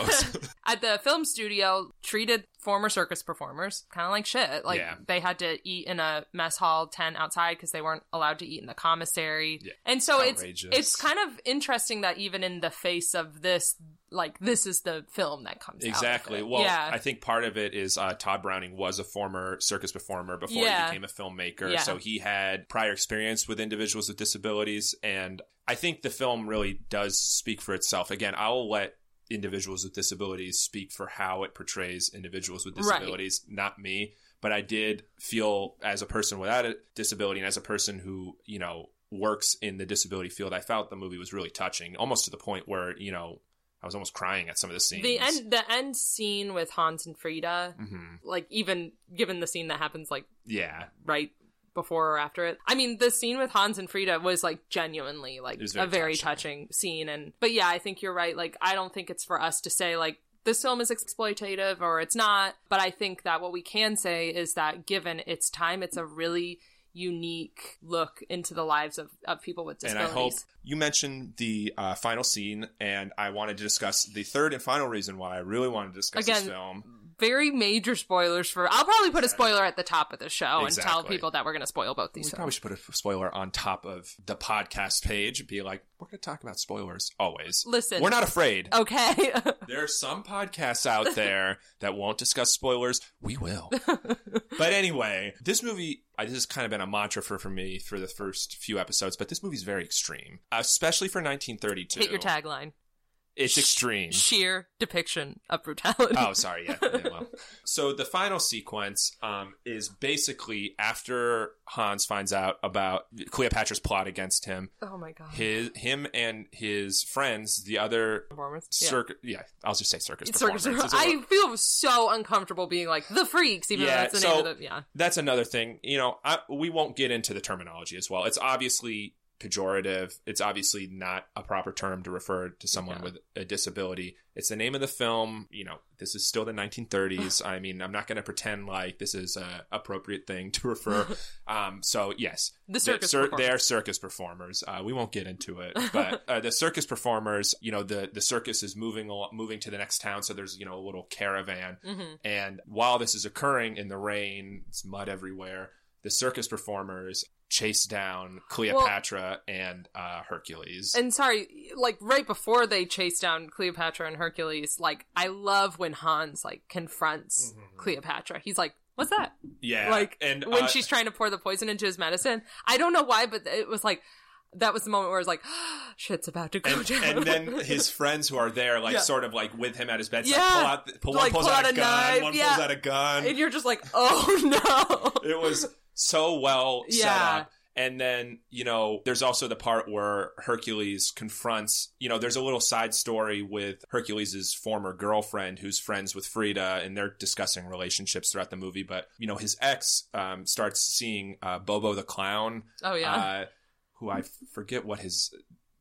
At the film studio, treated former circus performers kind of like shit. Like yeah. they had to eat in a mess hall tent outside because they weren't allowed to eat in the commissary. Yeah. And so it's, it's it's kind of interesting that even in the face of this, like this is the film that comes exactly. out. Exactly. Well, yeah. I think part of it is uh, Todd Browning was a former circus performer before yeah. he became a filmmaker. Yeah. So he had prior experience with individuals with disabilities. And I think the film really does speak for itself. Again, I'll let individuals with disabilities speak for how it portrays individuals with disabilities, right. not me. But I did feel as a person without a disability and as a person who, you know, works in the disability field, I felt the movie was really touching, almost to the point where, you know, I was almost crying at some of the scenes. The end, the end scene with Hans and Frida, mm-hmm. like even given the scene that happens, like yeah, right before or after it. I mean, the scene with Hans and Frida was like genuinely like very a very touching. touching scene. And but yeah, I think you're right. Like, I don't think it's for us to say like this film is exploitative or it's not. But I think that what we can say is that given its time, it's a really unique look into the lives of, of people with disabilities. And I hope you mentioned the uh, final scene, and I wanted to discuss the third and final reason why I really wanted to discuss Again, this film. Very major spoilers for... I'll probably put a spoiler at the top of the show exactly. and tell people that we're going to spoil both these we films. We probably should put a spoiler on top of the podcast page and be like, we're going to talk about spoilers always. Listen. We're not afraid. Okay. There are some podcasts out there that won't discuss spoilers. We will. But anyway, this movie... This has kind of been a mantra for, for me for the first few episodes, but this movie's very extreme, especially for nineteen thirty-two. Hit your tagline. It's extreme. Sheer depiction of brutality. Oh, sorry. Yeah. yeah well. So the final sequence um, is basically after Hans finds out about Cleopatra's plot against him. Oh, my God. His, him and his friends, the other... Performers? Cir- yeah. yeah. I'll just say circus it's performers. Circus, I feel so uncomfortable being like, the Freaks, even yeah, though that's the so name of the... Yeah. That's another thing. You know, I, we won't get into the terminology as well. It's obviously... pejorative. It's obviously not a proper term to refer to someone yeah. with a disability. It's the name of the film. You know, this is still the nineteen thirties. I mean, I'm not going to pretend like this is an appropriate thing to refer. Um, so, yes. The circus the, cir- They are circus performers. Uh, we won't get into it. But uh, the circus performers, you know, the, the circus is moving moving to the next town. So there's, you know, a little caravan. Mm-hmm. And while this is occurring in the rain, it's mud everywhere, the circus performers chase down Cleopatra well, and uh, Hercules. And sorry, like right before they chase down Cleopatra and Hercules, like I love when Hans like confronts mm-hmm. Cleopatra. He's like, "What's that?" Yeah, like and when uh, she's trying to pour the poison into his medicine. I don't know why, but it was like. That was the moment where I was like, oh, shit's about to go and, down. And then his friends who are there, like, yeah. sort of, like, with him at his bedside, yeah. pull out, the, pull, like, one pulls pull out, out a gun, knife. one yeah. pulls out a gun. And you're just like, oh, no. It was so well yeah. set up. And then, you know, there's also the part where Hercules confronts, you know, there's a little side story with Hercules' former girlfriend who's friends with Frida, and they're discussing relationships throughout the movie. But, you know, his ex um, starts seeing uh, Bobo the Clown. Oh, yeah. Uh, who I forget what his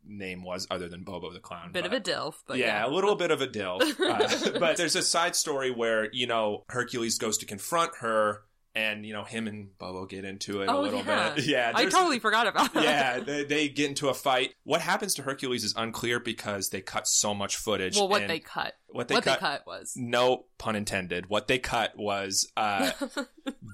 name was other than Bobo the Clown. Bit but, of a dilf. But yeah, yeah, a little bit of a dilf. Uh, but there's a side story where, you know, Hercules goes to confront her and, you know, him and Bobo get into it oh, a little yeah. bit. Yeah, I totally forgot about that. Yeah, they, they get into a fight. What happens to Hercules is unclear because they cut so much footage. Well, what they cut. What they, what cut, they cut was. No pun intended. What they cut was uh,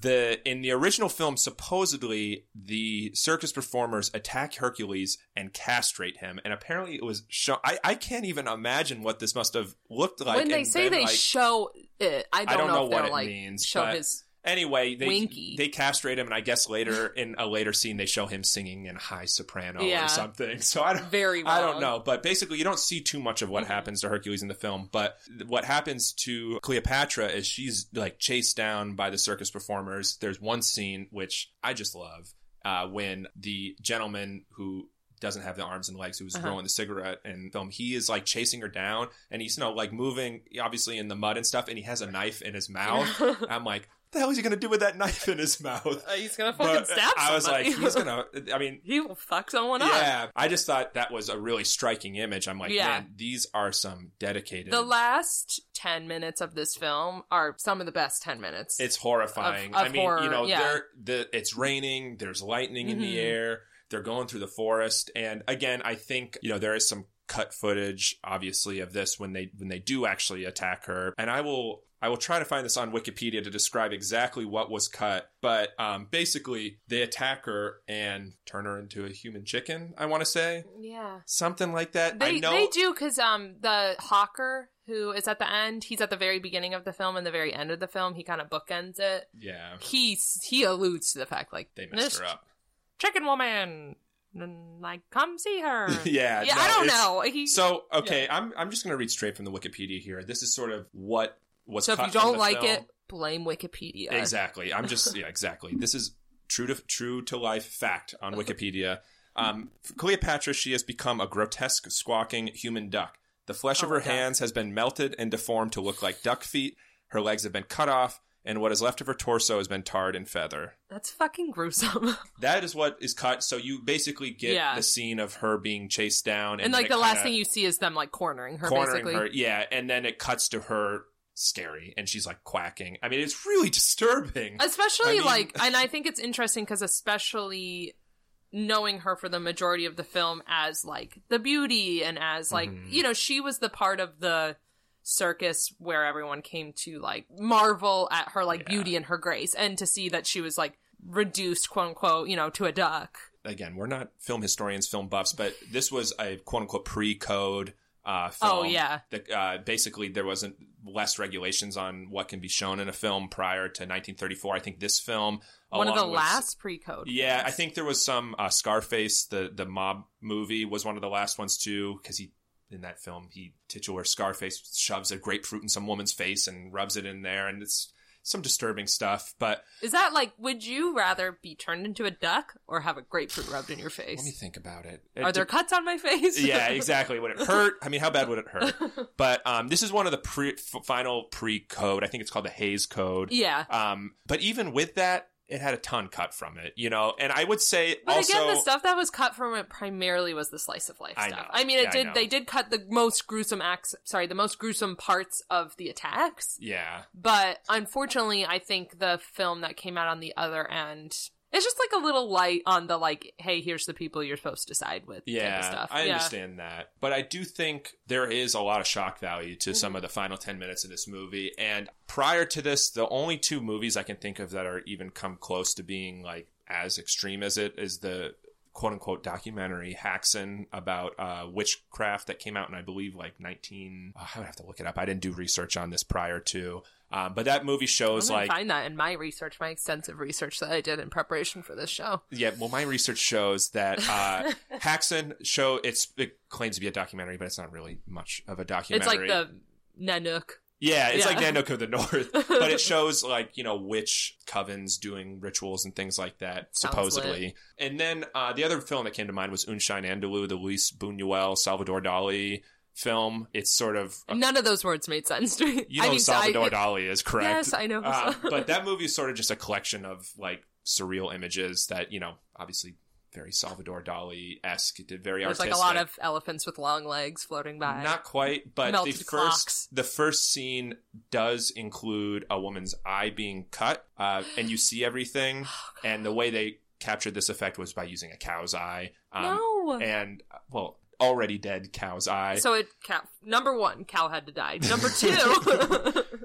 the in the original film, supposedly the circus performers attack Hercules and castrate him. And apparently it was show. I, I can't even imagine what this must have looked like. When they and say they like, show it, I don't, I don't know, know if what it like, means. Show but, his. Anyway, they Winky. they castrate him, and I guess later in a later scene they show him singing in high soprano yeah. or something. So I don't, Very I don't know, but basically you don't see too much of what mm-hmm. happens to Hercules in the film. But what happens to Cleopatra is she's like chased down by the circus performers. There's one scene which I just love uh, when the gentleman who doesn't have the arms and legs who's uh-huh. rolling the cigarette and film he is like chasing her down, and he's you know like moving obviously in the mud and stuff, and he has a knife in his mouth. I'm like. What the hell is he going to do with that knife in his mouth? Uh, he's going to fucking but stab somebody. I was like, he's going to, I mean. He will fuck someone yeah, up. Yeah. I just thought that was a really striking image. I'm like, yeah. man, these are some dedicated. The last ten minutes of this film are some of the best ten minutes. It's horrifying. Of, of I mean, horror, you know, yeah. the, it's raining. There's lightning mm-hmm. in the air. They're going through the forest. And again, I think, you know, there is some cut footage, obviously, of this when they when they do actually attack her. And I will... I will try to find this on Wikipedia to describe exactly what was cut. But um, basically, they attack her and turn her into a human chicken, I want to say. Yeah. Something like that. They, I know- they do, because um, the hawker who is at the end, he's at the very beginning of the film and the very end of the film. He kind of bookends it. Yeah. He, he alludes to the fact, like, they messed her up. Chicken woman! Like, come see her. yeah, yeah no, I don't know. He, so, okay, yeah. I'm, I'm just going to read straight from the Wikipedia here. This is sort of what... So if you don't like film. it, blame Wikipedia. Exactly. I'm just yeah, exactly. This is true to true to life fact on Wikipedia. Um, Cleopatra, she has become a grotesque squawking human duck. The flesh oh of her hands has been melted and deformed to look like duck feet. Her legs have been cut off, and what is left of her torso has been tarred and feather. That's fucking gruesome. That is what is cut. So you basically get yeah. the scene of her being chased down. And, and like, the last thing you see is them, like, cornering her, cornering basically. Her, yeah, and then it cuts to her scary, and she's, like, quacking. I mean, it's really disturbing. Especially, I mean, like, and I think it's interesting because especially... knowing her for the majority of the film as, like, the beauty and as, like, mm-hmm. you know, she was the part of the circus where everyone came to, like, marvel at her, like, yeah. beauty and her grace. And to see that she was, like, reduced, quote-unquote, you know, to a duck. Again, we're not film historians, film buffs, but this was a, quote-unquote, pre-code uh, film. Oh, yeah. That, uh, basically, there wasn't less regulations on what can be shown in a film prior to nineteen thirty-four. I think this film... One of the with, last pre-code. Yeah, I think there was some uh, Scarface, the, the mob movie, was one of the last ones too, because he in that film, he titular Scarface shoves a grapefruit in some woman's face and rubs it in there, and it's some disturbing stuff. But is that like, would you rather be turned into a duck or have a grapefruit rubbed in your face? Let me think about it. it Are there d- cuts on my face? Yeah, exactly. Would it hurt? I mean, how bad would it hurt? But um, this is one of the pre- f- final pre-code. I think it's called the Hayes Code. Yeah. Um, but even with that, it had a ton cut from it, you know, and I would say but also... But again, the stuff that was cut from it primarily was the slice of life I stuff. Know. I mean, it yeah, did. I they did cut the most gruesome acts, sorry, the most gruesome parts of the attacks. Yeah. But unfortunately, I think the film that came out on the other end, it's just like a little light on the like, hey, here's the people you're supposed to side with yeah, type of stuff. I yeah, I understand that. But I do think there is a lot of shock value to mm-hmm. some of the final ten minutes of this movie. And prior to this, the only two movies I can think of that are even come close to being like as extreme as it is the quote-unquote documentary Haxan about uh, witchcraft that came out in, I believe, like nineteen... Oh, I would have to look it up. I didn't do research on this prior to... Um, but that movie shows like... I find that in my research, my extensive research that I did in preparation for this show. Yeah, well, my research shows that uh, Haxan show... It's, it claims to be a documentary, but it's not really much of a documentary. It's like the Nanook. Yeah, it's yeah. like Nanook of the North. But it shows like, you know, witch covens doing rituals and things like that, sounds supposedly. Lit. And then uh, the other film that came to mind was Un Chien Andalou, the Luis Buñuel, Salvador Dali... film. It's sort of a, none of those words made sense to me. You know, I mean, Salvador I, Dali is correct. Yes, I know. Uh, but that movie is sort of just a collection of like surreal images that, you know, obviously very Salvador Dali-esque. It did very There's artistic. There's like a lot of elephants with long legs floating by. Not quite, but the first, the first scene does include a woman's eye being cut, uh, and you see everything. Oh, and the way they captured this effect was by using a cow's eye. Um, no, and well. Already dead cow's eye. So it cow, number one, cow had to die. Number two.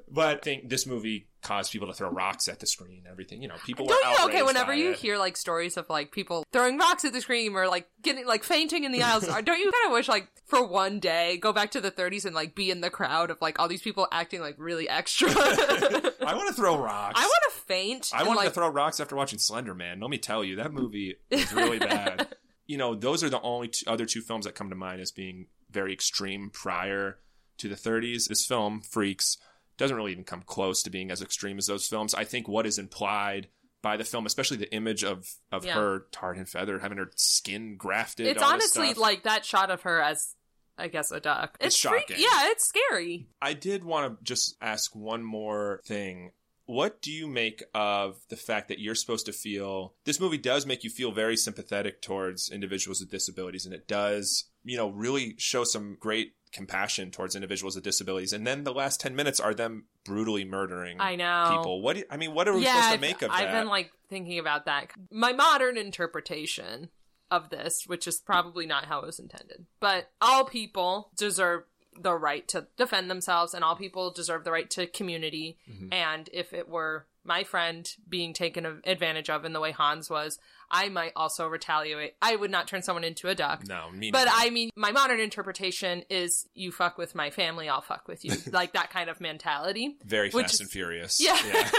But I think this movie caused people to throw rocks at the screen and everything. You know, people were outraged. Okay, whenever you it. hear like stories of like people throwing rocks at the screen or like getting like fainting in the aisles, don't you kind of wish like for one day go back to the thirties and like be in the crowd of like all these people acting like really extra? I want to throw rocks. I want to faint. I want like... to throw rocks after watching Slender Man. Let me tell you, that movie is really bad. You know, those are the only two, other two films that come to mind as being very extreme prior to the thirties. This film, Freaks, doesn't really even come close to being as extreme as those films. I think what is implied by the film, especially the image of, of yeah. her tarred and feathered, having her skin grafted. It's all honestly this stuff. Like that shot of her as, I guess, a duck. It's, it's shocking. Free- yeah, it's scary. I did want to just ask one more thing. What do you make of the fact that you're supposed to feel... This movie does make you feel very sympathetic towards individuals with disabilities, and it does, you know, really show some great compassion towards individuals with disabilities. And then the last ten minutes are them brutally murdering I know. people. What do you, I mean, what are we yeah, supposed to make of I've that? I've been, like, thinking about that. My modern interpretation of this, which is probably not how it was intended, but all people deserve... the right to defend themselves, and all people deserve the right to community. Mm-hmm. And if it were my friend being taken advantage of in the way Hans was, I might also retaliate. I would not turn someone into a duck. No, me But neither. I mean, my modern interpretation is you fuck with my family, I'll fuck with you. Like that kind of mentality. Very fast is, and furious. Yeah. yeah.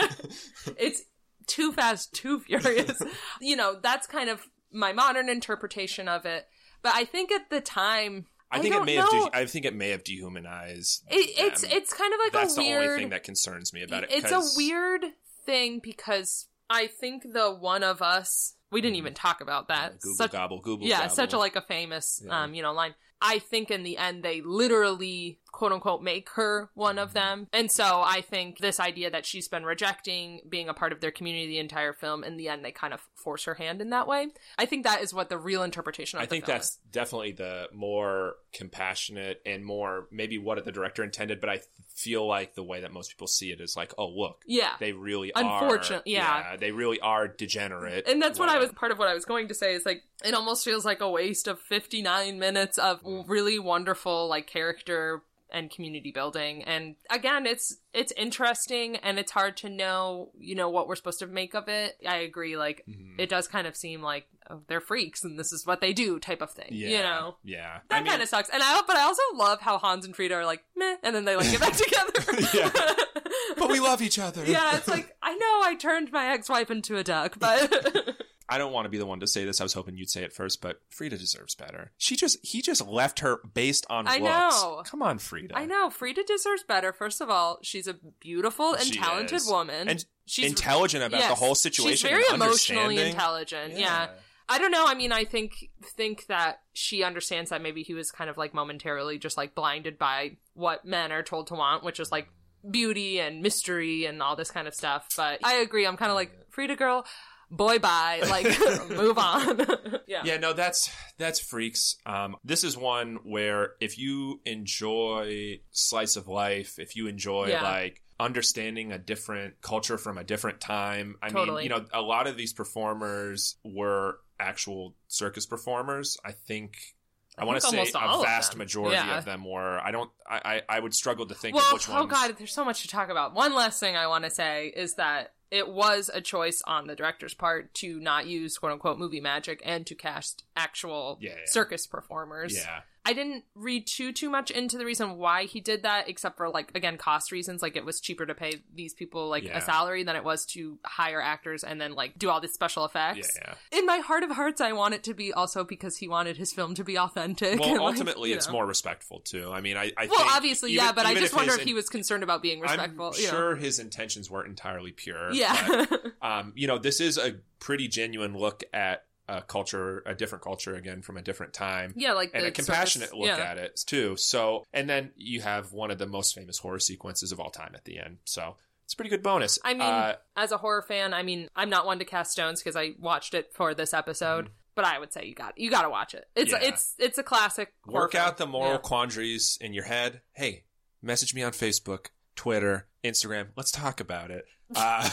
It's too fast, too furious. You know, that's kind of my modern interpretation of it. But I think at the time... I, I think it may know. have. De- I think it may have dehumanized. It, it's it's kind of like That's a weird. That's the only thing that concerns me about it. It's cause... a weird thing because I think the one of us. We didn't even talk about that. Google such, gobble, Google yeah, gobble. Yeah, such a, like a famous, yeah. um, you know, line. I think in the end they literally, quote unquote, make her one of them. And so I think this idea that she's been rejecting being a part of their community the entire film, in the end they kind of force her hand in that way. I think that is what the real interpretation of I the think film that's is. Definitely the more compassionate and more maybe what the director intended, but I feel like the way that most people see it is like, oh look, yeah, they really are, unfortunately, yeah. yeah, they really are degenerate. And that's what I was, part of what I was going to say is like, it almost feels like a waste of fifty-nine minutes of mm. really wonderful like character and community building. And again, it's it's interesting and it's hard to know, you know, what we're supposed to make of it. I agree, like mm-hmm. it does kind of seem like, oh, they're freaks and this is what they do type of thing. Yeah, you know? Yeah. That I mean, kind of sucks. And I but I also love how Hans and Frida are like, meh, and then they like get back together. Yeah. But we love each other. Yeah, it's like, I know I turned my ex-wife into a duck, but I don't want to be the one to say this. I was hoping you'd say it first, but Frida deserves better. She just, he just left her based on I looks. know. Come on, Frida. I know. Frida deserves better. First of all, she's a beautiful and she talented is. woman. And she's intelligent about yes, the whole situation. She's very and emotionally intelligent. Yeah. yeah. I don't know. I mean, I think think that she understands that maybe he was kind of like momentarily just like blinded by what men are told to want, which is like beauty and mystery and all this kind of stuff. But I agree. I'm kind of like, Frida girl, boy bye, like move on. yeah. Yeah, no, that's that's Freaks. Um this is one where if you enjoy slice of life, if you enjoy yeah. like understanding a different culture from a different time, I totally. mean, you know, a lot of these performers were actual circus performers. I think I, I want to say a vast majority yeah. of them were. I don't. I, I, I would struggle to think well, of which one. Oh ones. God, there's so much to talk about. One last thing I want to say is that it was a choice on the director's part to not use "quote unquote" movie magic and to cast actual yeah, yeah. circus performers. Yeah. I didn't read too, too much into the reason why he did that, except for, like, again, cost reasons. Like, it was cheaper to pay these people, like, yeah. a salary than it was to hire actors and then, like, do all these special effects. Yeah, yeah. In my heart of hearts, I want it to be also because he wanted his film to be authentic. Well, and, like, ultimately, you know. It's more respectful, too. I mean, I, I well, think... Well, obviously, even, yeah, but I just if wonder if in- he was concerned about being respectful. I'm you sure know. his intentions weren't entirely pure. Yeah. But, um, you know, this is a pretty genuine look at a culture, a different culture, again, from a different time. Yeah, like and a compassionate circus, look yeah. at it, too. So, and then you have one of the most famous horror sequences of all time at the end. So, it's a pretty good bonus. I mean, uh, as a horror fan, I mean, I'm not one to cast stones because I watched it for this episode. Mm-hmm. But I would say you got you got to watch it. It's yeah. it's it's a classic. Work out film. the moral yeah. quandaries in your head. Hey, message me on Facebook, Twitter, Instagram. Let's talk about it. Uh,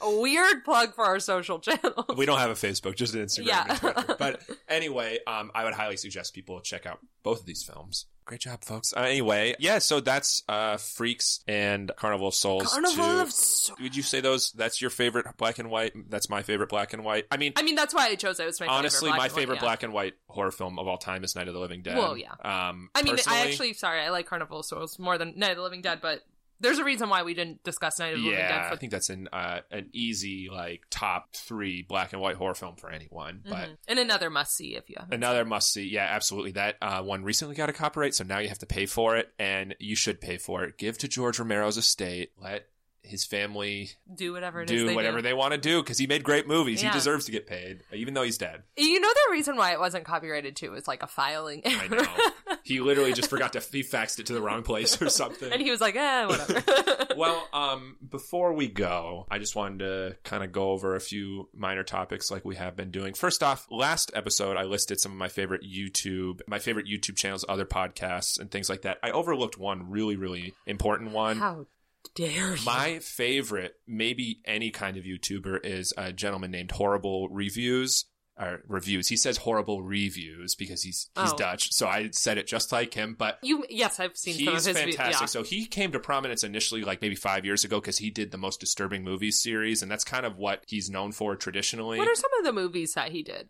a weird plug for our social channel. We don't have a Facebook, just an Instagram. Yeah. And Twitter. But anyway, um, I would highly suggest people check out both of these films. Great job, folks. Uh, anyway, yeah, so that's uh, Freaks and Carnival of Souls. Carnival of Souls. Would you say those? That's your favorite black and white? That's my favorite black and white. I mean, I mean that's why I chose it. It was my honestly, favorite black my and favorite white, black yeah. and white horror film of all time is Night of the Living Dead. Well, yeah. Um, I mean, I actually, sorry, I like Carnival of Souls more than Night of the Living Dead, but there's a reason why we didn't discuss Night of the yeah, Living Dead. Yeah, I think that's an uh, an easy, like, top three black and white horror film for anyone. But mm-hmm. And another must-see if you haven't Another must-see. Yeah, absolutely. That uh, one recently got a copyright, so now you have to pay for it, and you should pay for it. Give to George Romero's estate. Let his family do whatever it do is they whatever do. they want to do, because he made great movies. Yeah. He deserves to get paid, even though he's dead. You know the reason why it wasn't copyrighted too is like a filing error. I know. He literally just forgot to he faxed it to the wrong place or something, and he was like, eh, whatever. Well, um before we go, I just wanted to kind of go over a few minor topics like we have been doing. First off, last episode I listed some of my favorite YouTube my favorite YouTube channels, other podcasts and things like that. I overlooked one really really important one. How dare you. My favorite, maybe any kind of YouTuber, is a gentleman named Horrible Reviews. Or reviews. He says Horrible Reviews because he's he's oh. Dutch, so I said it just like him. But you, yes, I've seen. He's some of his fantastic. Yeah. So he came to prominence initially, like maybe five years ago, because he did the Most Disturbing Movies series, and that's kind of what he's known for traditionally. What are some of the movies that he did?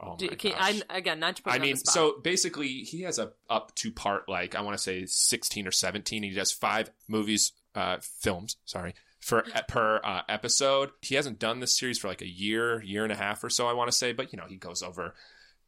Oh my gosh. I'm, again, not to put I mean, so basically, he has a up to part, like, I want to say sixteen or seventeen. He does five movies, uh, films, sorry, for per uh, episode. He hasn't done this series for like a year, year and a half or so, I want to say. But, you know, he goes over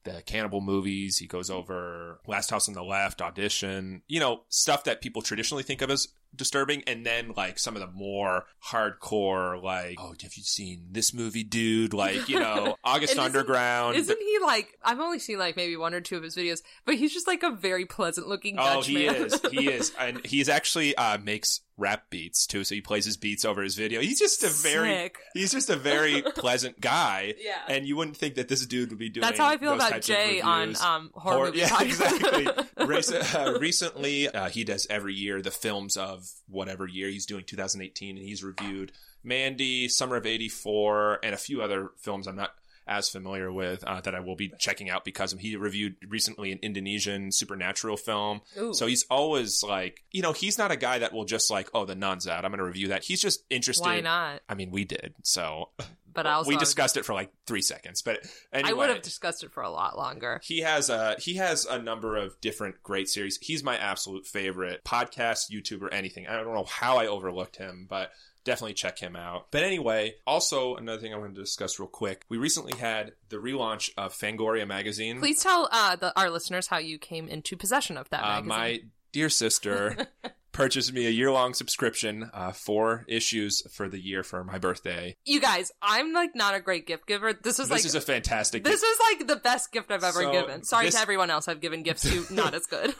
the cannibal movies. He goes over Last House on the Left, Audition, you know, stuff that people traditionally think of as disturbing, and then like some of the more hardcore, like, oh, have you seen this movie, dude? Like, you know, August isn't, Underground. Isn't he like? I've only seen like maybe one or two of his videos, but he's just like a very pleasant looking Dutch oh, he man. is. He is, and he's actually uh, makes rap beats too, so he plays his beats over his video. He's just a very, Sick. he's just a very pleasant guy. Yeah, and you wouldn't think that this dude would be doing. That's how I feel those about Jay on um, horror, horror movie. Yeah, exactly. Rec- uh, recently, uh, he does every year the films of whatever year he's doing, two thousand eighteen, and he's reviewed Mandy, Summer of eighty-four, and a few other films I'm not as familiar with uh, that I will be checking out because he reviewed recently an Indonesian supernatural film. Ooh. So he's always like, you know, he's not a guy that will just like, oh, the nun's out, I'm going to review that. He's just interested. Why not? I mean, we did, so... But I also we discussed it for like three seconds. But anyway, I would have discussed it for a lot longer. He has a he has a number of different great series. He's my absolute favorite podcast, YouTuber, anything. I don't know how I overlooked him, but definitely check him out. But anyway, also another thing I wanted to discuss real quick. We recently had the relaunch of Fangoria magazine. Please tell uh, the, our listeners how you came into possession of that uh, magazine. My dear sister purchased me a year-long subscription, uh, four issues for the year for my birthday. You guys, I'm like not a great gift giver. This is this like this is a fantastic. This gift. is like the best gift I've ever so given. Sorry this... to everyone else I've given gifts to, not as good.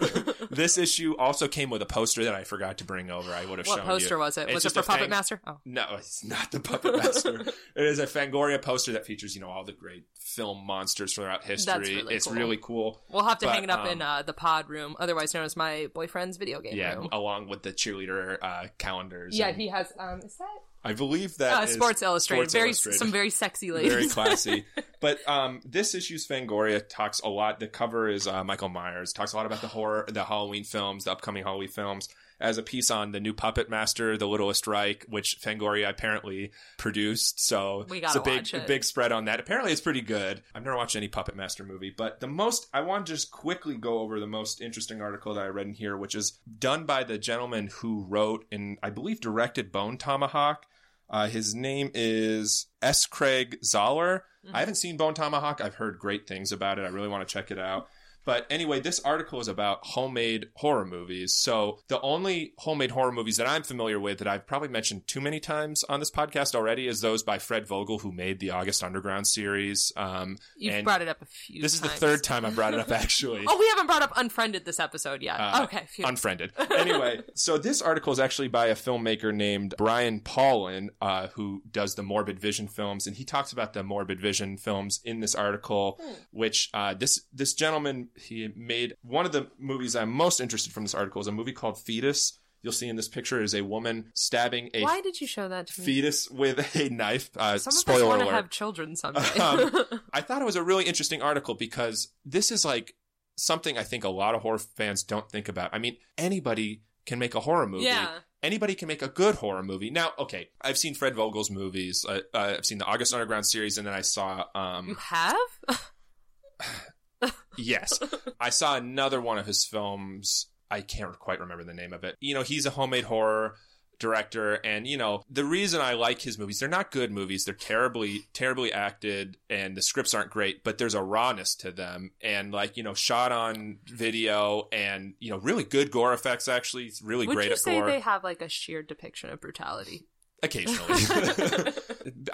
This issue also came with a poster that I forgot to bring over. I would have what shown you. What poster was it? It's was it for Puppet Fang... Master? Oh. No, it's not the Puppet Master. It is a Fangoria poster that features, you know, all the great film monsters throughout history. That's really it's cool. really cool. We'll have to but, hang it up um, in uh, the pod room, otherwise known as my boyfriend's video game yeah, room. Yeah, along with the cheerleader uh, calendars. Yeah, and he has, um, is that? I believe that uh, Sports Illustrated. Sports very Illustrated. Some very sexy ladies. Very classy. But um, this issue's Fangoria talks a lot. The cover is uh, Michael Myers. Talks a lot about the horror, the Halloween films, the upcoming Halloween films. As a piece on the new Puppet Master, The Littlest Reich, which Fangoria apparently produced. So we gotta it's a big, watch it. big spread on that. Apparently it's pretty good. I've never watched any Puppet Master movie, but the most, I want to just quickly go over the most interesting article that I read in here, which is done by the gentleman who wrote and I believe directed Bone Tomahawk. Uh, his name is S. Craig Zahler. Mm-hmm. I haven't seen Bone Tomahawk. I've heard great things about it. I really want to check it out. But anyway, this article is about homemade horror movies. So the only homemade horror movies that I'm familiar with that I've probably mentioned too many times on this podcast already is those by Fred Vogel, who made the August Underground series. Um, You've brought it up a few this times. This is the third time I brought it up, actually. Oh, we haven't brought up Unfriended this episode yet. Uh, okay. Phew. Unfriended. Anyway, so this article is actually by a filmmaker named Brian Paulin, uh, who does the Morbid Vision films. And he talks about the Morbid Vision films in this article, hmm. which uh, this this gentleman... He made one of the movies I'm most interested from this article is a movie called Fetus. You'll see in this picture is a woman stabbing a Why did you show that to me? fetus with a knife. Uh, Some spoiler alert. Some of us want to have children someday. um, I thought it was a really interesting article because this is like something I think a lot of horror fans don't think about. I mean, anybody can make a horror movie. Yeah. Anybody can make a good horror movie. Now, okay, I've seen Fred Vogel's movies. Uh, uh, I've seen the August Underground series, and then I saw... Um, you have? Yes. I saw another one of his films. I can't quite remember the name of it. You know, he's a homemade horror director. And, you know, the reason I like his movies, they're not good movies. They're terribly, terribly acted and the scripts aren't great, but there's a rawness to them. And like, you know, shot on video and, you know, really good gore effects, actually. It's really Would great at gore. Would you say they have like a sheer depiction of brutality? Occasionally.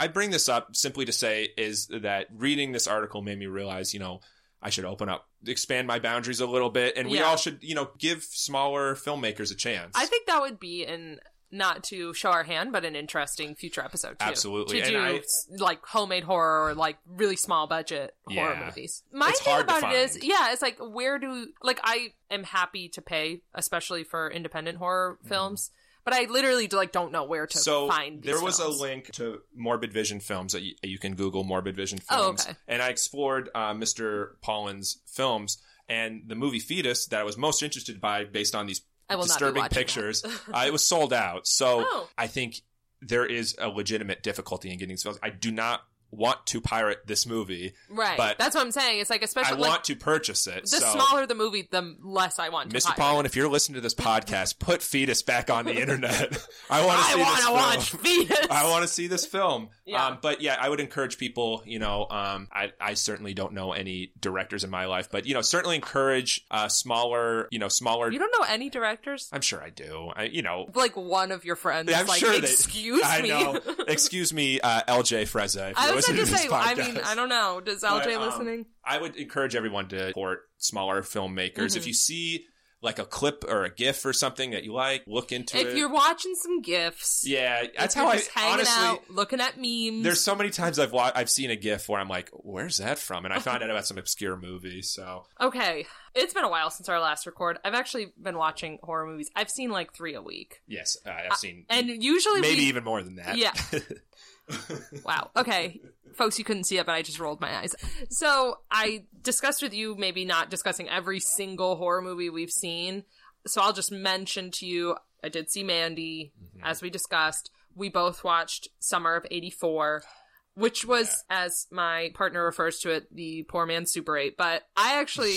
I bring this up simply to say is that reading this article made me realize, you know, I should open up, expand my boundaries a little bit, and yeah. we all should, you know, give smaller filmmakers a chance. I think that would be, an, not to show our hand, but an interesting future episode, too. Absolutely. To and do, I, like, homemade horror or, like, really small budget yeah. horror movies. My it's thing about it is, yeah, it's like, where do, like, I am happy to pay, especially for independent horror mm. films. But I literally, like, don't know where to so find these So there was films. a link to Morbid Vision films that you, you can Google Morbid Vision films. Oh, okay. And I explored uh, Mister Paulin's films and the movie Fetus that I was most interested by based on these disturbing pictures. uh, it was sold out. So oh. I think there is a legitimate difficulty in getting these films. I do not want to pirate this movie. Right. But that's what I'm saying. It's like, especially I like, want to purchase it. The so. smaller the movie, the less I want to Mister pirate. Paulin, if you're listening to this podcast, put Fetus back on the internet. I want to see wanna this film. I want to watch Fetus. I want to see this film. Yeah. Um, but yeah, I would encourage people, you know, um, I, I certainly don't know any directors in my life, but, you know, certainly encourage uh, smaller, you know, smaller. You don't know any directors? I'm sure I do. I, you know. Like one of your friends. I'm like, sure excuse that, me. I know. Excuse me, uh, L J Frezza. I was going to say, I mean, I don't know. Does L J but, um, listening? I would encourage everyone to support smaller filmmakers. Mm-hmm. If you see like a clip or a GIF or something that you like, look into if it. If you're watching some GIFs. Yeah, that's how I just hanging honestly, out, looking at memes. There's so many times I've wa- I've seen a GIF where I'm like, where's that from? And I found out about some obscure movie, so. Okay. It's been a while since our last record. I've actually been watching horror movies. I've seen like three a week. Yes, uh, I've seen. Uh, and usually Maybe we, even more than that. Yeah. Wow. Okay. Folks, you couldn't see it, but I just rolled my eyes. So I discussed with you maybe not discussing every single horror movie we've seen. So I'll just mention to you, I did see Mandy, mm-hmm. as we discussed. We both watched Summer of eighty-four, which was, yeah. as my partner refers to it, the poor man's Super eight. But I actually...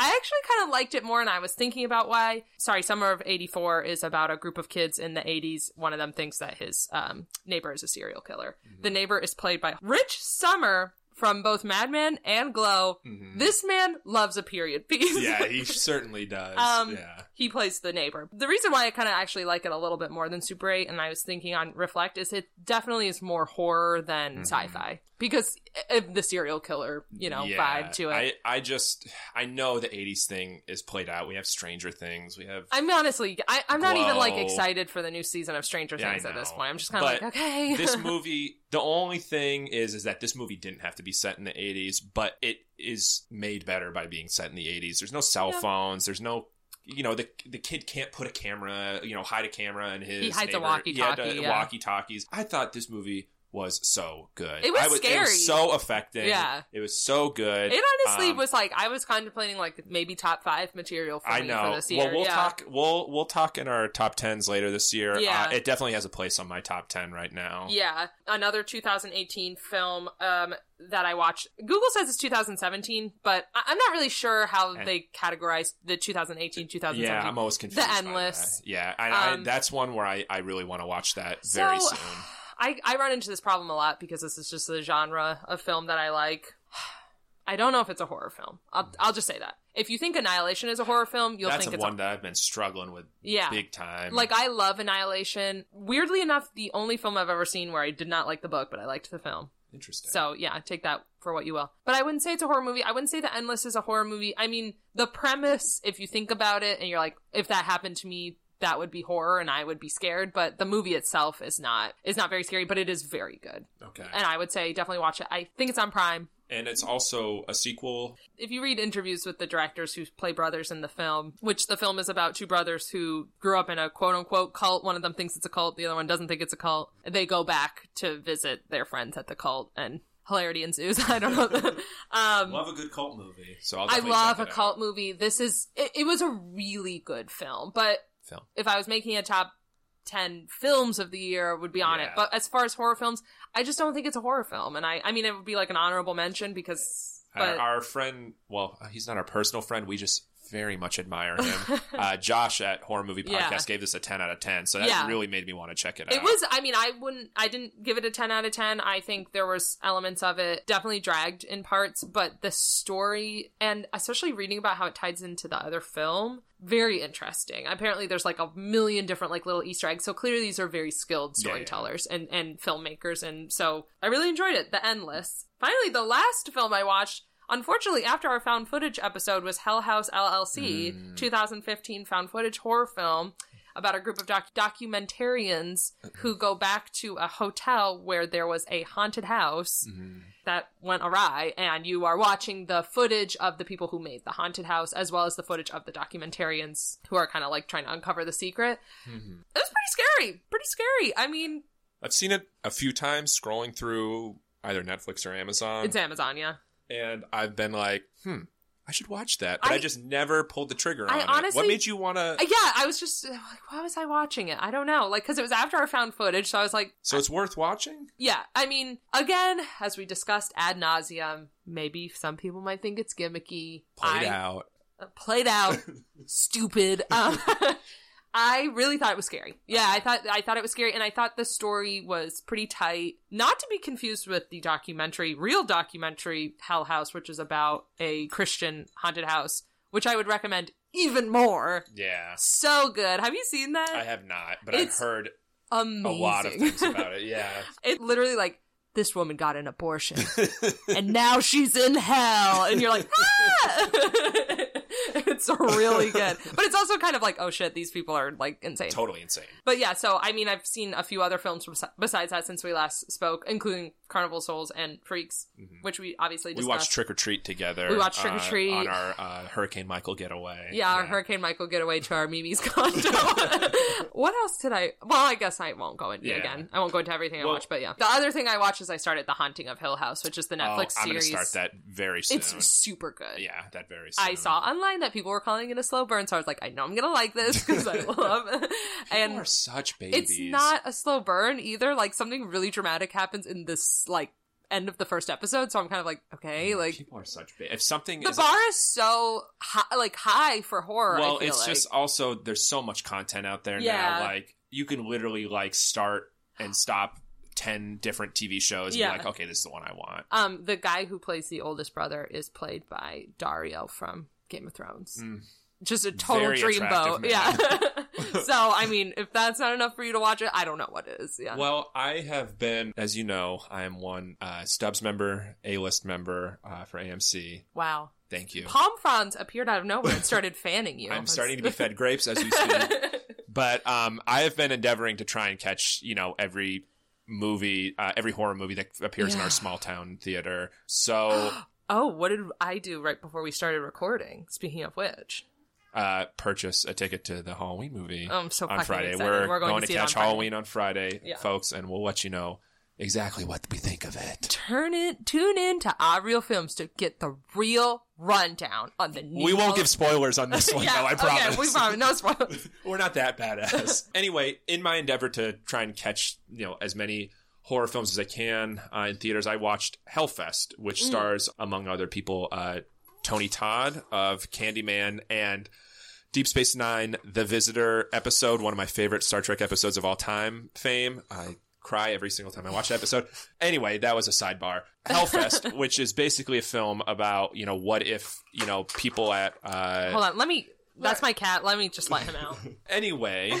I actually kind of liked it more, and I was thinking about why. Sorry, Summer of eighty-four is about a group of kids in the eighties. One of them thinks that his um, neighbor is a serial killer. Mm-hmm. The neighbor is played by Rich Sommer from both Mad Men and Glow. Mm-hmm. This man loves a period piece. Yeah, he certainly does. um, yeah. He plays the neighbor. The reason why I kind of actually like it a little bit more than Super eight, and I was thinking on Reflect, is it definitely is more horror than mm-hmm. sci-fi. Because of the serial killer, you know, yeah, vibe to it. I, I just, I know the eighties thing is played out. We have Stranger Things. We have. I'm honestly, I, I'm Glow. Not even like excited for the new season of Stranger yeah, Things at this point. I'm just kind of like, okay. This movie, the only thing is, is that this movie didn't have to be set in the eighties, but it is made better by being set in the eighties. There's no cell yeah. phones. There's no. You know, the the kid can't put a camera, you know, hide a camera in his He hides neighbor. a walkie-talkie. He had a, yeah. walkie-talkies. I thought this movie was so good. It was, I was scary. It was so effective. Yeah. It was so good. It honestly um, was like, I was contemplating like maybe top five material for, I me know. for this year. Well, we'll yeah. talk, we'll, we'll talk in our top tens later this year. Yeah. Uh, it definitely has a place on my top ten right now. Yeah. Another two thousand eighteen film, um, that I watched. Google says it's two thousand seventeen, but I'm not really sure how and, they categorized the two thousand eighteen, two thousand seventeen. Yeah, I'm always confused. The Endless. That. Yeah. I, um, I, that's one where I, I really want to watch that very so, soon. I, I run into this problem a lot because this is just the genre of film that I like. I don't know if it's a horror film. I'll, I'll just say that. If you think Annihilation is a horror film, you'll That's think it's one a... that I've been struggling with yeah. big time. Like, I love Annihilation. Weirdly enough, the only film I've ever seen where I did not like the book, but I liked the film. Interesting. So, yeah, take that for what you will. But I wouldn't say it's a horror movie. I wouldn't say The Endless is a horror movie. I mean, the premise, if you think about it, and you're like, if that happened to me, that would be horror and I would be scared, but the movie itself is not is not very scary, but it is very good. Okay. And I would say definitely watch it. I think it's on Prime. And it's also a sequel. If you read interviews with the directors who play brothers in the film, which the film is about two brothers who grew up in a quote-unquote cult. One of them thinks it's a cult. The other one doesn't think it's a cult. They go back to visit their friends at the cult, and hilarity ensues. I don't know. um, love a good cult movie. So I'll I love a out. cult movie. This is... It, it was a really good film, but... Film. If I was making a top ten films of the year, would be on yeah. it. But as far as horror films, I just don't think it's a horror film. And I, I mean, it would be like an honorable mention because... But... Our, our friend, well, he's not our personal friend. We just very much admire him. uh, Josh at Horror Movie Podcast yeah. gave this a ten out of ten. So that yeah. really made me want to check it out. It was, I mean, I wouldn't, I didn't give it a ten out of ten. I think there was elements of it definitely dragged in parts, but the story, and especially reading about how it ties into the other film... Very interesting. Apparently there's like a million different like little Easter eggs. So clearly these are very skilled storytellers yeah, yeah. and, and filmmakers. And so I really enjoyed it. The Endless. Finally, the last film I watched, unfortunately, after our found footage episode, was Hell House L L C, mm. two thousand fifteen found footage horror film about a group of doc- documentarians who go back to a hotel where there was a haunted house mm-hmm. that went awry, and you are watching the footage of the people who made the haunted house, as well as the footage of the documentarians who are kind of like trying to uncover the secret. Mm-hmm. It was pretty scary. Pretty scary. I mean... I've seen it a few times scrolling through either Netflix or Amazon. It's Amazon, yeah. And I've been like, hmm... I should watch that. But I, I just never pulled the trigger on I honestly, it. What made you want to... Yeah, I was just like, why was I watching it? I don't know. Like, because it was after I found footage, so I was like... So it's worth watching? Yeah. I mean, again, as we discussed ad nauseum, maybe some people might think it's gimmicky. Played I, out. Uh, played out. Stupid. Um, I really thought it was scary. Yeah, I thought I thought it was scary, and I thought the story was pretty tight. Not to be confused with the documentary, real documentary, Hell House, which is about a Christian haunted house, which I would recommend even more. Yeah. So good. Have you seen that? I have not, but it's I've heard amazing. a lot of things about it. Yeah. It literally, like, this woman got an abortion, and now she's in hell. And you're like, ah! It's really good. But it's also kind of like, oh shit, these people are like insane. Totally insane. But yeah, so I mean, I've seen a few other films besides that since we last spoke, including Carnival of Souls and Freaks, mm-hmm. which we obviously discussed. We watched Trick or Treat together. We watched Trick or Treat. Uh, on our uh, Hurricane Michael getaway. Yeah, our yeah. Hurricane Michael getaway to our Mimi's condo. What else did I... Well, I guess I won't go into yeah. it again. I won't go into everything well, I watched, but yeah. The other thing I watched is I started The Haunting of Hill House, which is the Netflix oh, I'm series. I'm going to start that very soon. It's super good. Yeah, that very soon. I saw online that people were calling it a slow burn, so I was like, I know I'm going to like this because I love it. And you are such babies. It's not a slow burn either. Like, something really dramatic happens in this, like, end of the first episode, so I'm kind of like, okay, like, people are such big. If something the is, bar is so high, like high for horror. Well, I feel it's like. just also there's so much content out there yeah. now. Like, you can literally like start and stop ten different T V shows. And yeah. be like, okay, this is the one I want. Um, the guy who plays the oldest brother is played by Dario from Game of Thrones. Mm. Just a total Very dream boat. Man. Yeah. So, I mean, if that's not enough for you to watch it, I don't know what is. Yeah. Well, I have been, as you know, I am one uh, Stubbs member, A-list member uh, for A M C. Wow. Thank you. Palm fronds appeared out of nowhere and started fanning you. I'm that's... starting to be fed grapes, as you see. But um, I have been endeavoring to try and catch, you know, every movie, uh, every horror movie that appears yeah. in our small town theater. So. Oh, what did I do right before we started recording? Speaking of which. Uh, purchase a ticket to the Halloween movie um, so on Friday. We're, We're going, going to, to catch on Halloween on Friday, yeah. folks, and we'll let you know exactly what we think of it. Turn it, tune in to Ah Real Films to get the real rundown on the new. We won't give spoilers on this one, yeah, though, I promise. Okay, we promise. No spoilers. We're not that badass. Anyway, in my endeavor to try and catch, you know, as many horror films as I can uh, in theaters, I watched Hell Fest, which mm. stars, among other people, uh, Tony Todd of Candyman and Deep Space Nine, The Visitor episode, one of my favorite Star Trek episodes of all time fame. I cry every single time I watch that episode. Anyway, that was a sidebar. Hellfest, which is basically a film about, you know, what if, you know, people at... Uh... Hold on, let me... That's my cat. Let me just let him out. Anyway,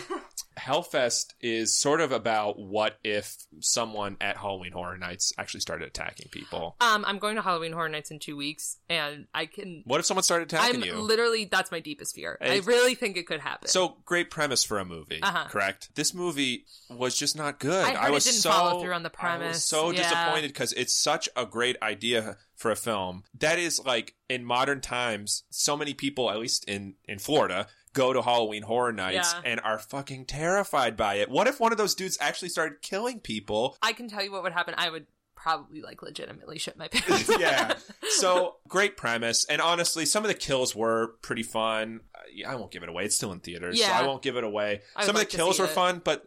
Hellfest is sort of about what if someone at Halloween Horror Nights actually started attacking people. Um, I'm going to Halloween Horror Nights in two weeks, and I can... What if someone started attacking I'm you? I'm literally... That's my deepest fear. And I really think it could happen. So, great premise for a movie, uh-huh. correct? This movie was just not good. I, I was it didn't so, follow through on the premise. I was so yeah. disappointed because it's such a great idea for a film. That is, like, in modern times, so many people, at least in, in Florida... go to Halloween Horror Nights yeah. and are fucking terrified by it. What if one of those dudes actually started killing people? I can tell you what would happen. I would probably, like, legitimately shit my pants. Yeah. So, great premise. And honestly, some of the kills were pretty fun. I won't give it away. It's still in theaters, yeah. so I won't give it away. Some of the kills were it. fun, but...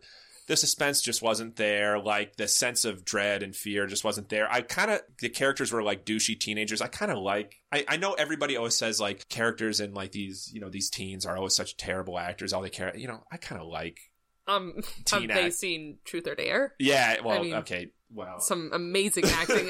the suspense just wasn't there. Like, the sense of dread and fear just wasn't there. I kind of... The characters were, like, douchey teenagers. I kind of like... I, I know everybody always says, like, characters in, like, these... You know, these teens are always such terrible actors. All they care... You know, I kind of like... Um, teen have act. They seen Truth or Dare? Yeah, well, I mean, okay, well... Some amazing acting.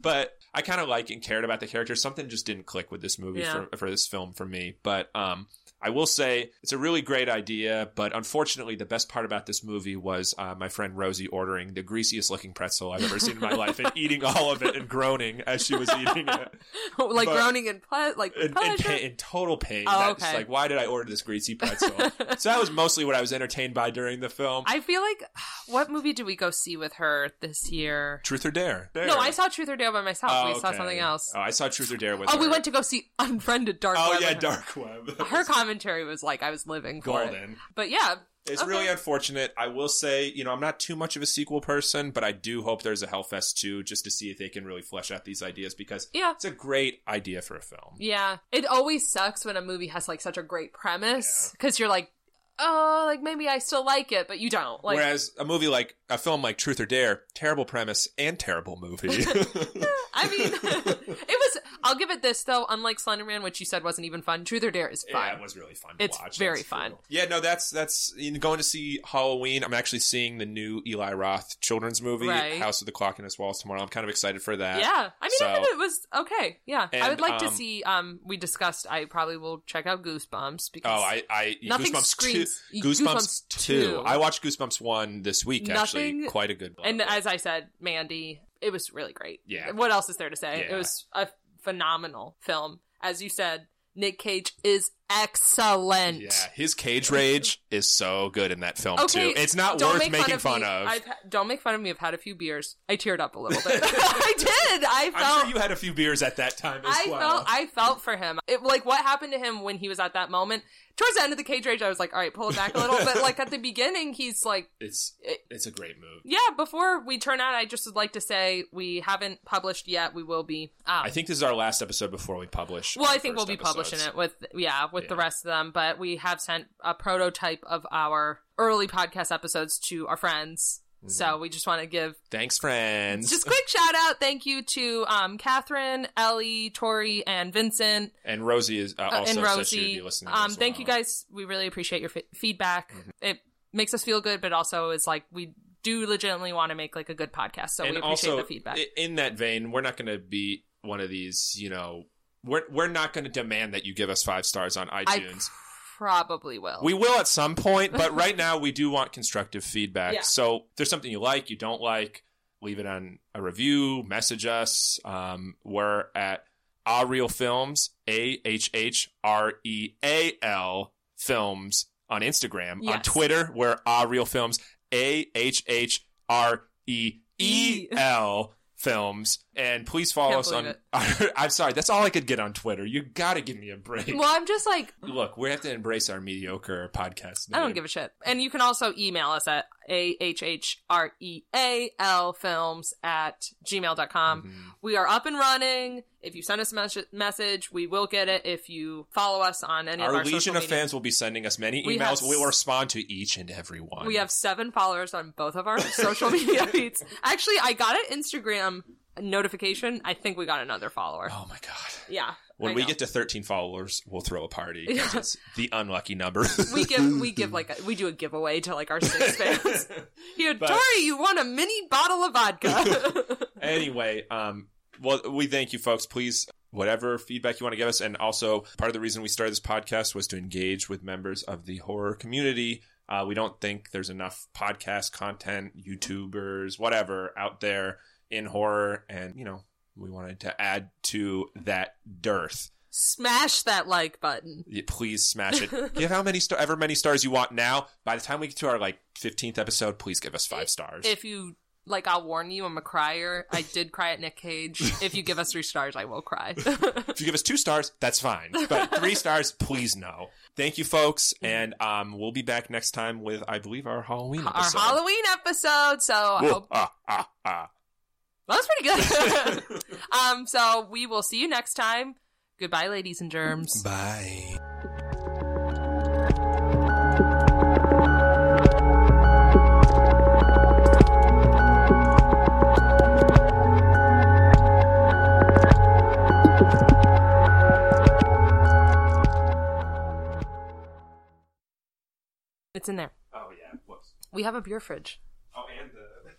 But I kind of like and cared about the characters. Something just didn't click with this movie yeah. for, for this film for me. But, um... I will say it's a really great idea, but unfortunately the best part about this movie was uh, my friend Rosie ordering the greasiest looking pretzel I've ever seen in my life and eating all of it and groaning as she was eating it. Like but groaning in ple- like in, in, pain, in total pain. Oh, okay. Like, why did I order this greasy pretzel? So that was mostly what I was entertained by during the film. I feel like, what movie did we go see with her this year? Truth or Dare. Dare. No, I saw Truth or Dare by myself. Oh, we okay. saw something else. Oh, I saw Truth or Dare with oh, her. Oh, we went to go see Unfriended Dark oh, Web. Oh, yeah, Dark Web. Her comment was like I was living for golden it. But yeah, It's okay. Really unfortunate. I will say, you know, I'm not too much of a sequel person, but I do hope there's a Hellfest two just to see if they can really flesh out these ideas, because yeah. it's a great idea for a film. Yeah. It always sucks when a movie has, like, such a great premise, because yeah. you're like, oh, like, maybe I still like it, but you don't. Like, whereas a movie like, a film like Truth or Dare, terrible premise and terrible movie. I mean, it was, I'll give it this, though, unlike Slenderman, which you said wasn't even fun, Truth or Dare is fun. Yeah, it was really fun to it's watch. It's very that's fun. Cool. Yeah, no, that's, that's, you know, going to see Halloween, I'm actually seeing the new Eli Roth children's movie, right. House with the Clock in Its Walls, tomorrow. I'm kind of excited for that. Yeah. I mean, so, I thought it was okay. Yeah. And, I would like um, to see, um, we discussed, I probably will check out Goosebumps, because oh, I, I, nothing Goosebumps screams. Two, Goosebumps, Goosebumps two. two. I watched Goosebumps one this week, nothing, actually. Quite a good one. And as I said, Mandy, it was really great. Yeah. What else is there to say? Yeah. It was a phenomenal film. As you said, Nick Cage is excellent. Yeah, his cage rage is so good in that film, okay, too. It's not worth making fun of. Fun of. I've, don't make fun of me. I've had a few beers. I teared up a little bit. I did. I felt. I'm sure you had a few beers at that time as I well. Felt, I felt for him. It, like, what happened to him when he was at that moment? Towards the end of the cage rage, I was like, all right, pull it back a little. But, like, at the beginning, he's like... It's it's a great move. Yeah, before we turn out, I just would like to say we haven't published yet. We will be. Um, I think this is our last episode before we publish. Well, I think we'll be episodes. publishing it with, yeah, with yeah. the rest of them. But we have sent a prototype of our early podcast episodes to our friends. Mm-hmm. So we just want to give... Thanks, friends. Just quick shout out. Thank you to um, Catherine, Ellie, Tori, and Vincent. And Rosie is uh, also uh, Rosie. Said she'd be listening to um, Thank well. you guys. We really appreciate your f- feedback. Mm-hmm. It makes us feel good, but also is like we... do legitimately want to make like a good podcast, so and we appreciate also, the feedback. In that vein, we're not going to be one of these, you know, we're we're not going to demand that you give us five stars on iTunes. I probably will. We will at some point, but right now we do want constructive feedback. Yeah. So if there's something you like, you don't like, leave it on a review, message us. Um, we're at Ah Real Films, A H H R E A L Films on Instagram. Yes. On Twitter, we're Ah Real Films. A H H R E E L Films. And please follow us on... I'm sorry, that's all I could get on Twitter. You gotta give me a break. Well, I'm just like... Look, we have to embrace our mediocre podcast name. I don't give a shit. And you can also email us at A H H R E A L Films at gmail dot com. Mm-hmm. We are up and running. If you send us a mes- message, we will get it. If you follow us on any our of our legion social of media, fans will be sending us many we emails. We will respond to each and every one. We have seven followers on both of our social media feeds. Actually, I got an Instagram notification. I think we got another follower. Oh my god! Yeah. When we get to thirteen followers, we'll throw a party. Because it's the unlucky number. we give we give like a, we do a giveaway to like our six fans. Here, but, Tori, you won a mini bottle of vodka. Anyway, um. Well, we thank you, folks. Please, whatever feedback you want to give us. And also, part of the reason we started this podcast was to engage with members of the horror community. Uh, we don't think there's enough podcast content, YouTubers, whatever, out there in horror. And, you know, we wanted to add to that dearth. Smash that like button. Yeah, please smash it. Give how many star- ever many stars you want now. By the time we get to our, like, fifteenth episode, please give us five stars. If you... Like, I'll warn you, I'm a crier. I did cry at Nick Cage. If you give us three stars, I will cry. If you give us two stars, that's fine. But three stars, please no. Thank you, folks. And um, we'll be back next time with, I believe, our Halloween episode. Our Halloween episode. So I hope... ah, ah, ah. Well, that was pretty good. um, so we will see you next time. Goodbye, ladies and germs. Bye. It's in there. Oh, yeah. Whoops. We have a beer fridge. Oh, and the...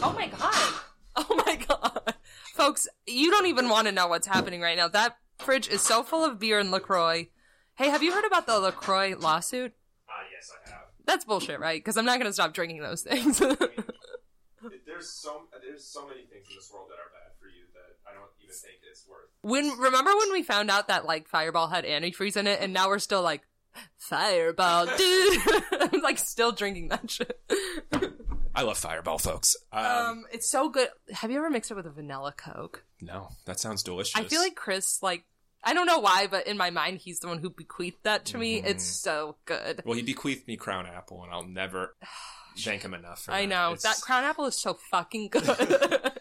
Omar. Oh, my God. Oh, my God. Folks, you don't even want to know what's happening right now. That fridge is so full of beer and LaCroix. Hey, have you heard about the LaCroix lawsuit? Ah, uh, yes, I have. That's bullshit, right? Because I'm not going to stop drinking those things. I mean, there's, so, there's so many things in this world that are bad for you that I don't even think it's worth. When Remember when we found out that, like, Fireball had antifreeze in it, and now we're still like, Fireball, dude. I'm like still drinking that shit. I love Fireball, folks. Um, um, it's so good. Have you ever mixed it with a vanilla Coke? No, that sounds delicious. I feel like Chris like I don't know why, but in my mind, he's the one who bequeathed that to me. Mm-hmm. It's so good. Well, he bequeathed me Crown Apple, and I'll never thank him enough for that. I know. It's... That Crown Apple is so fucking good.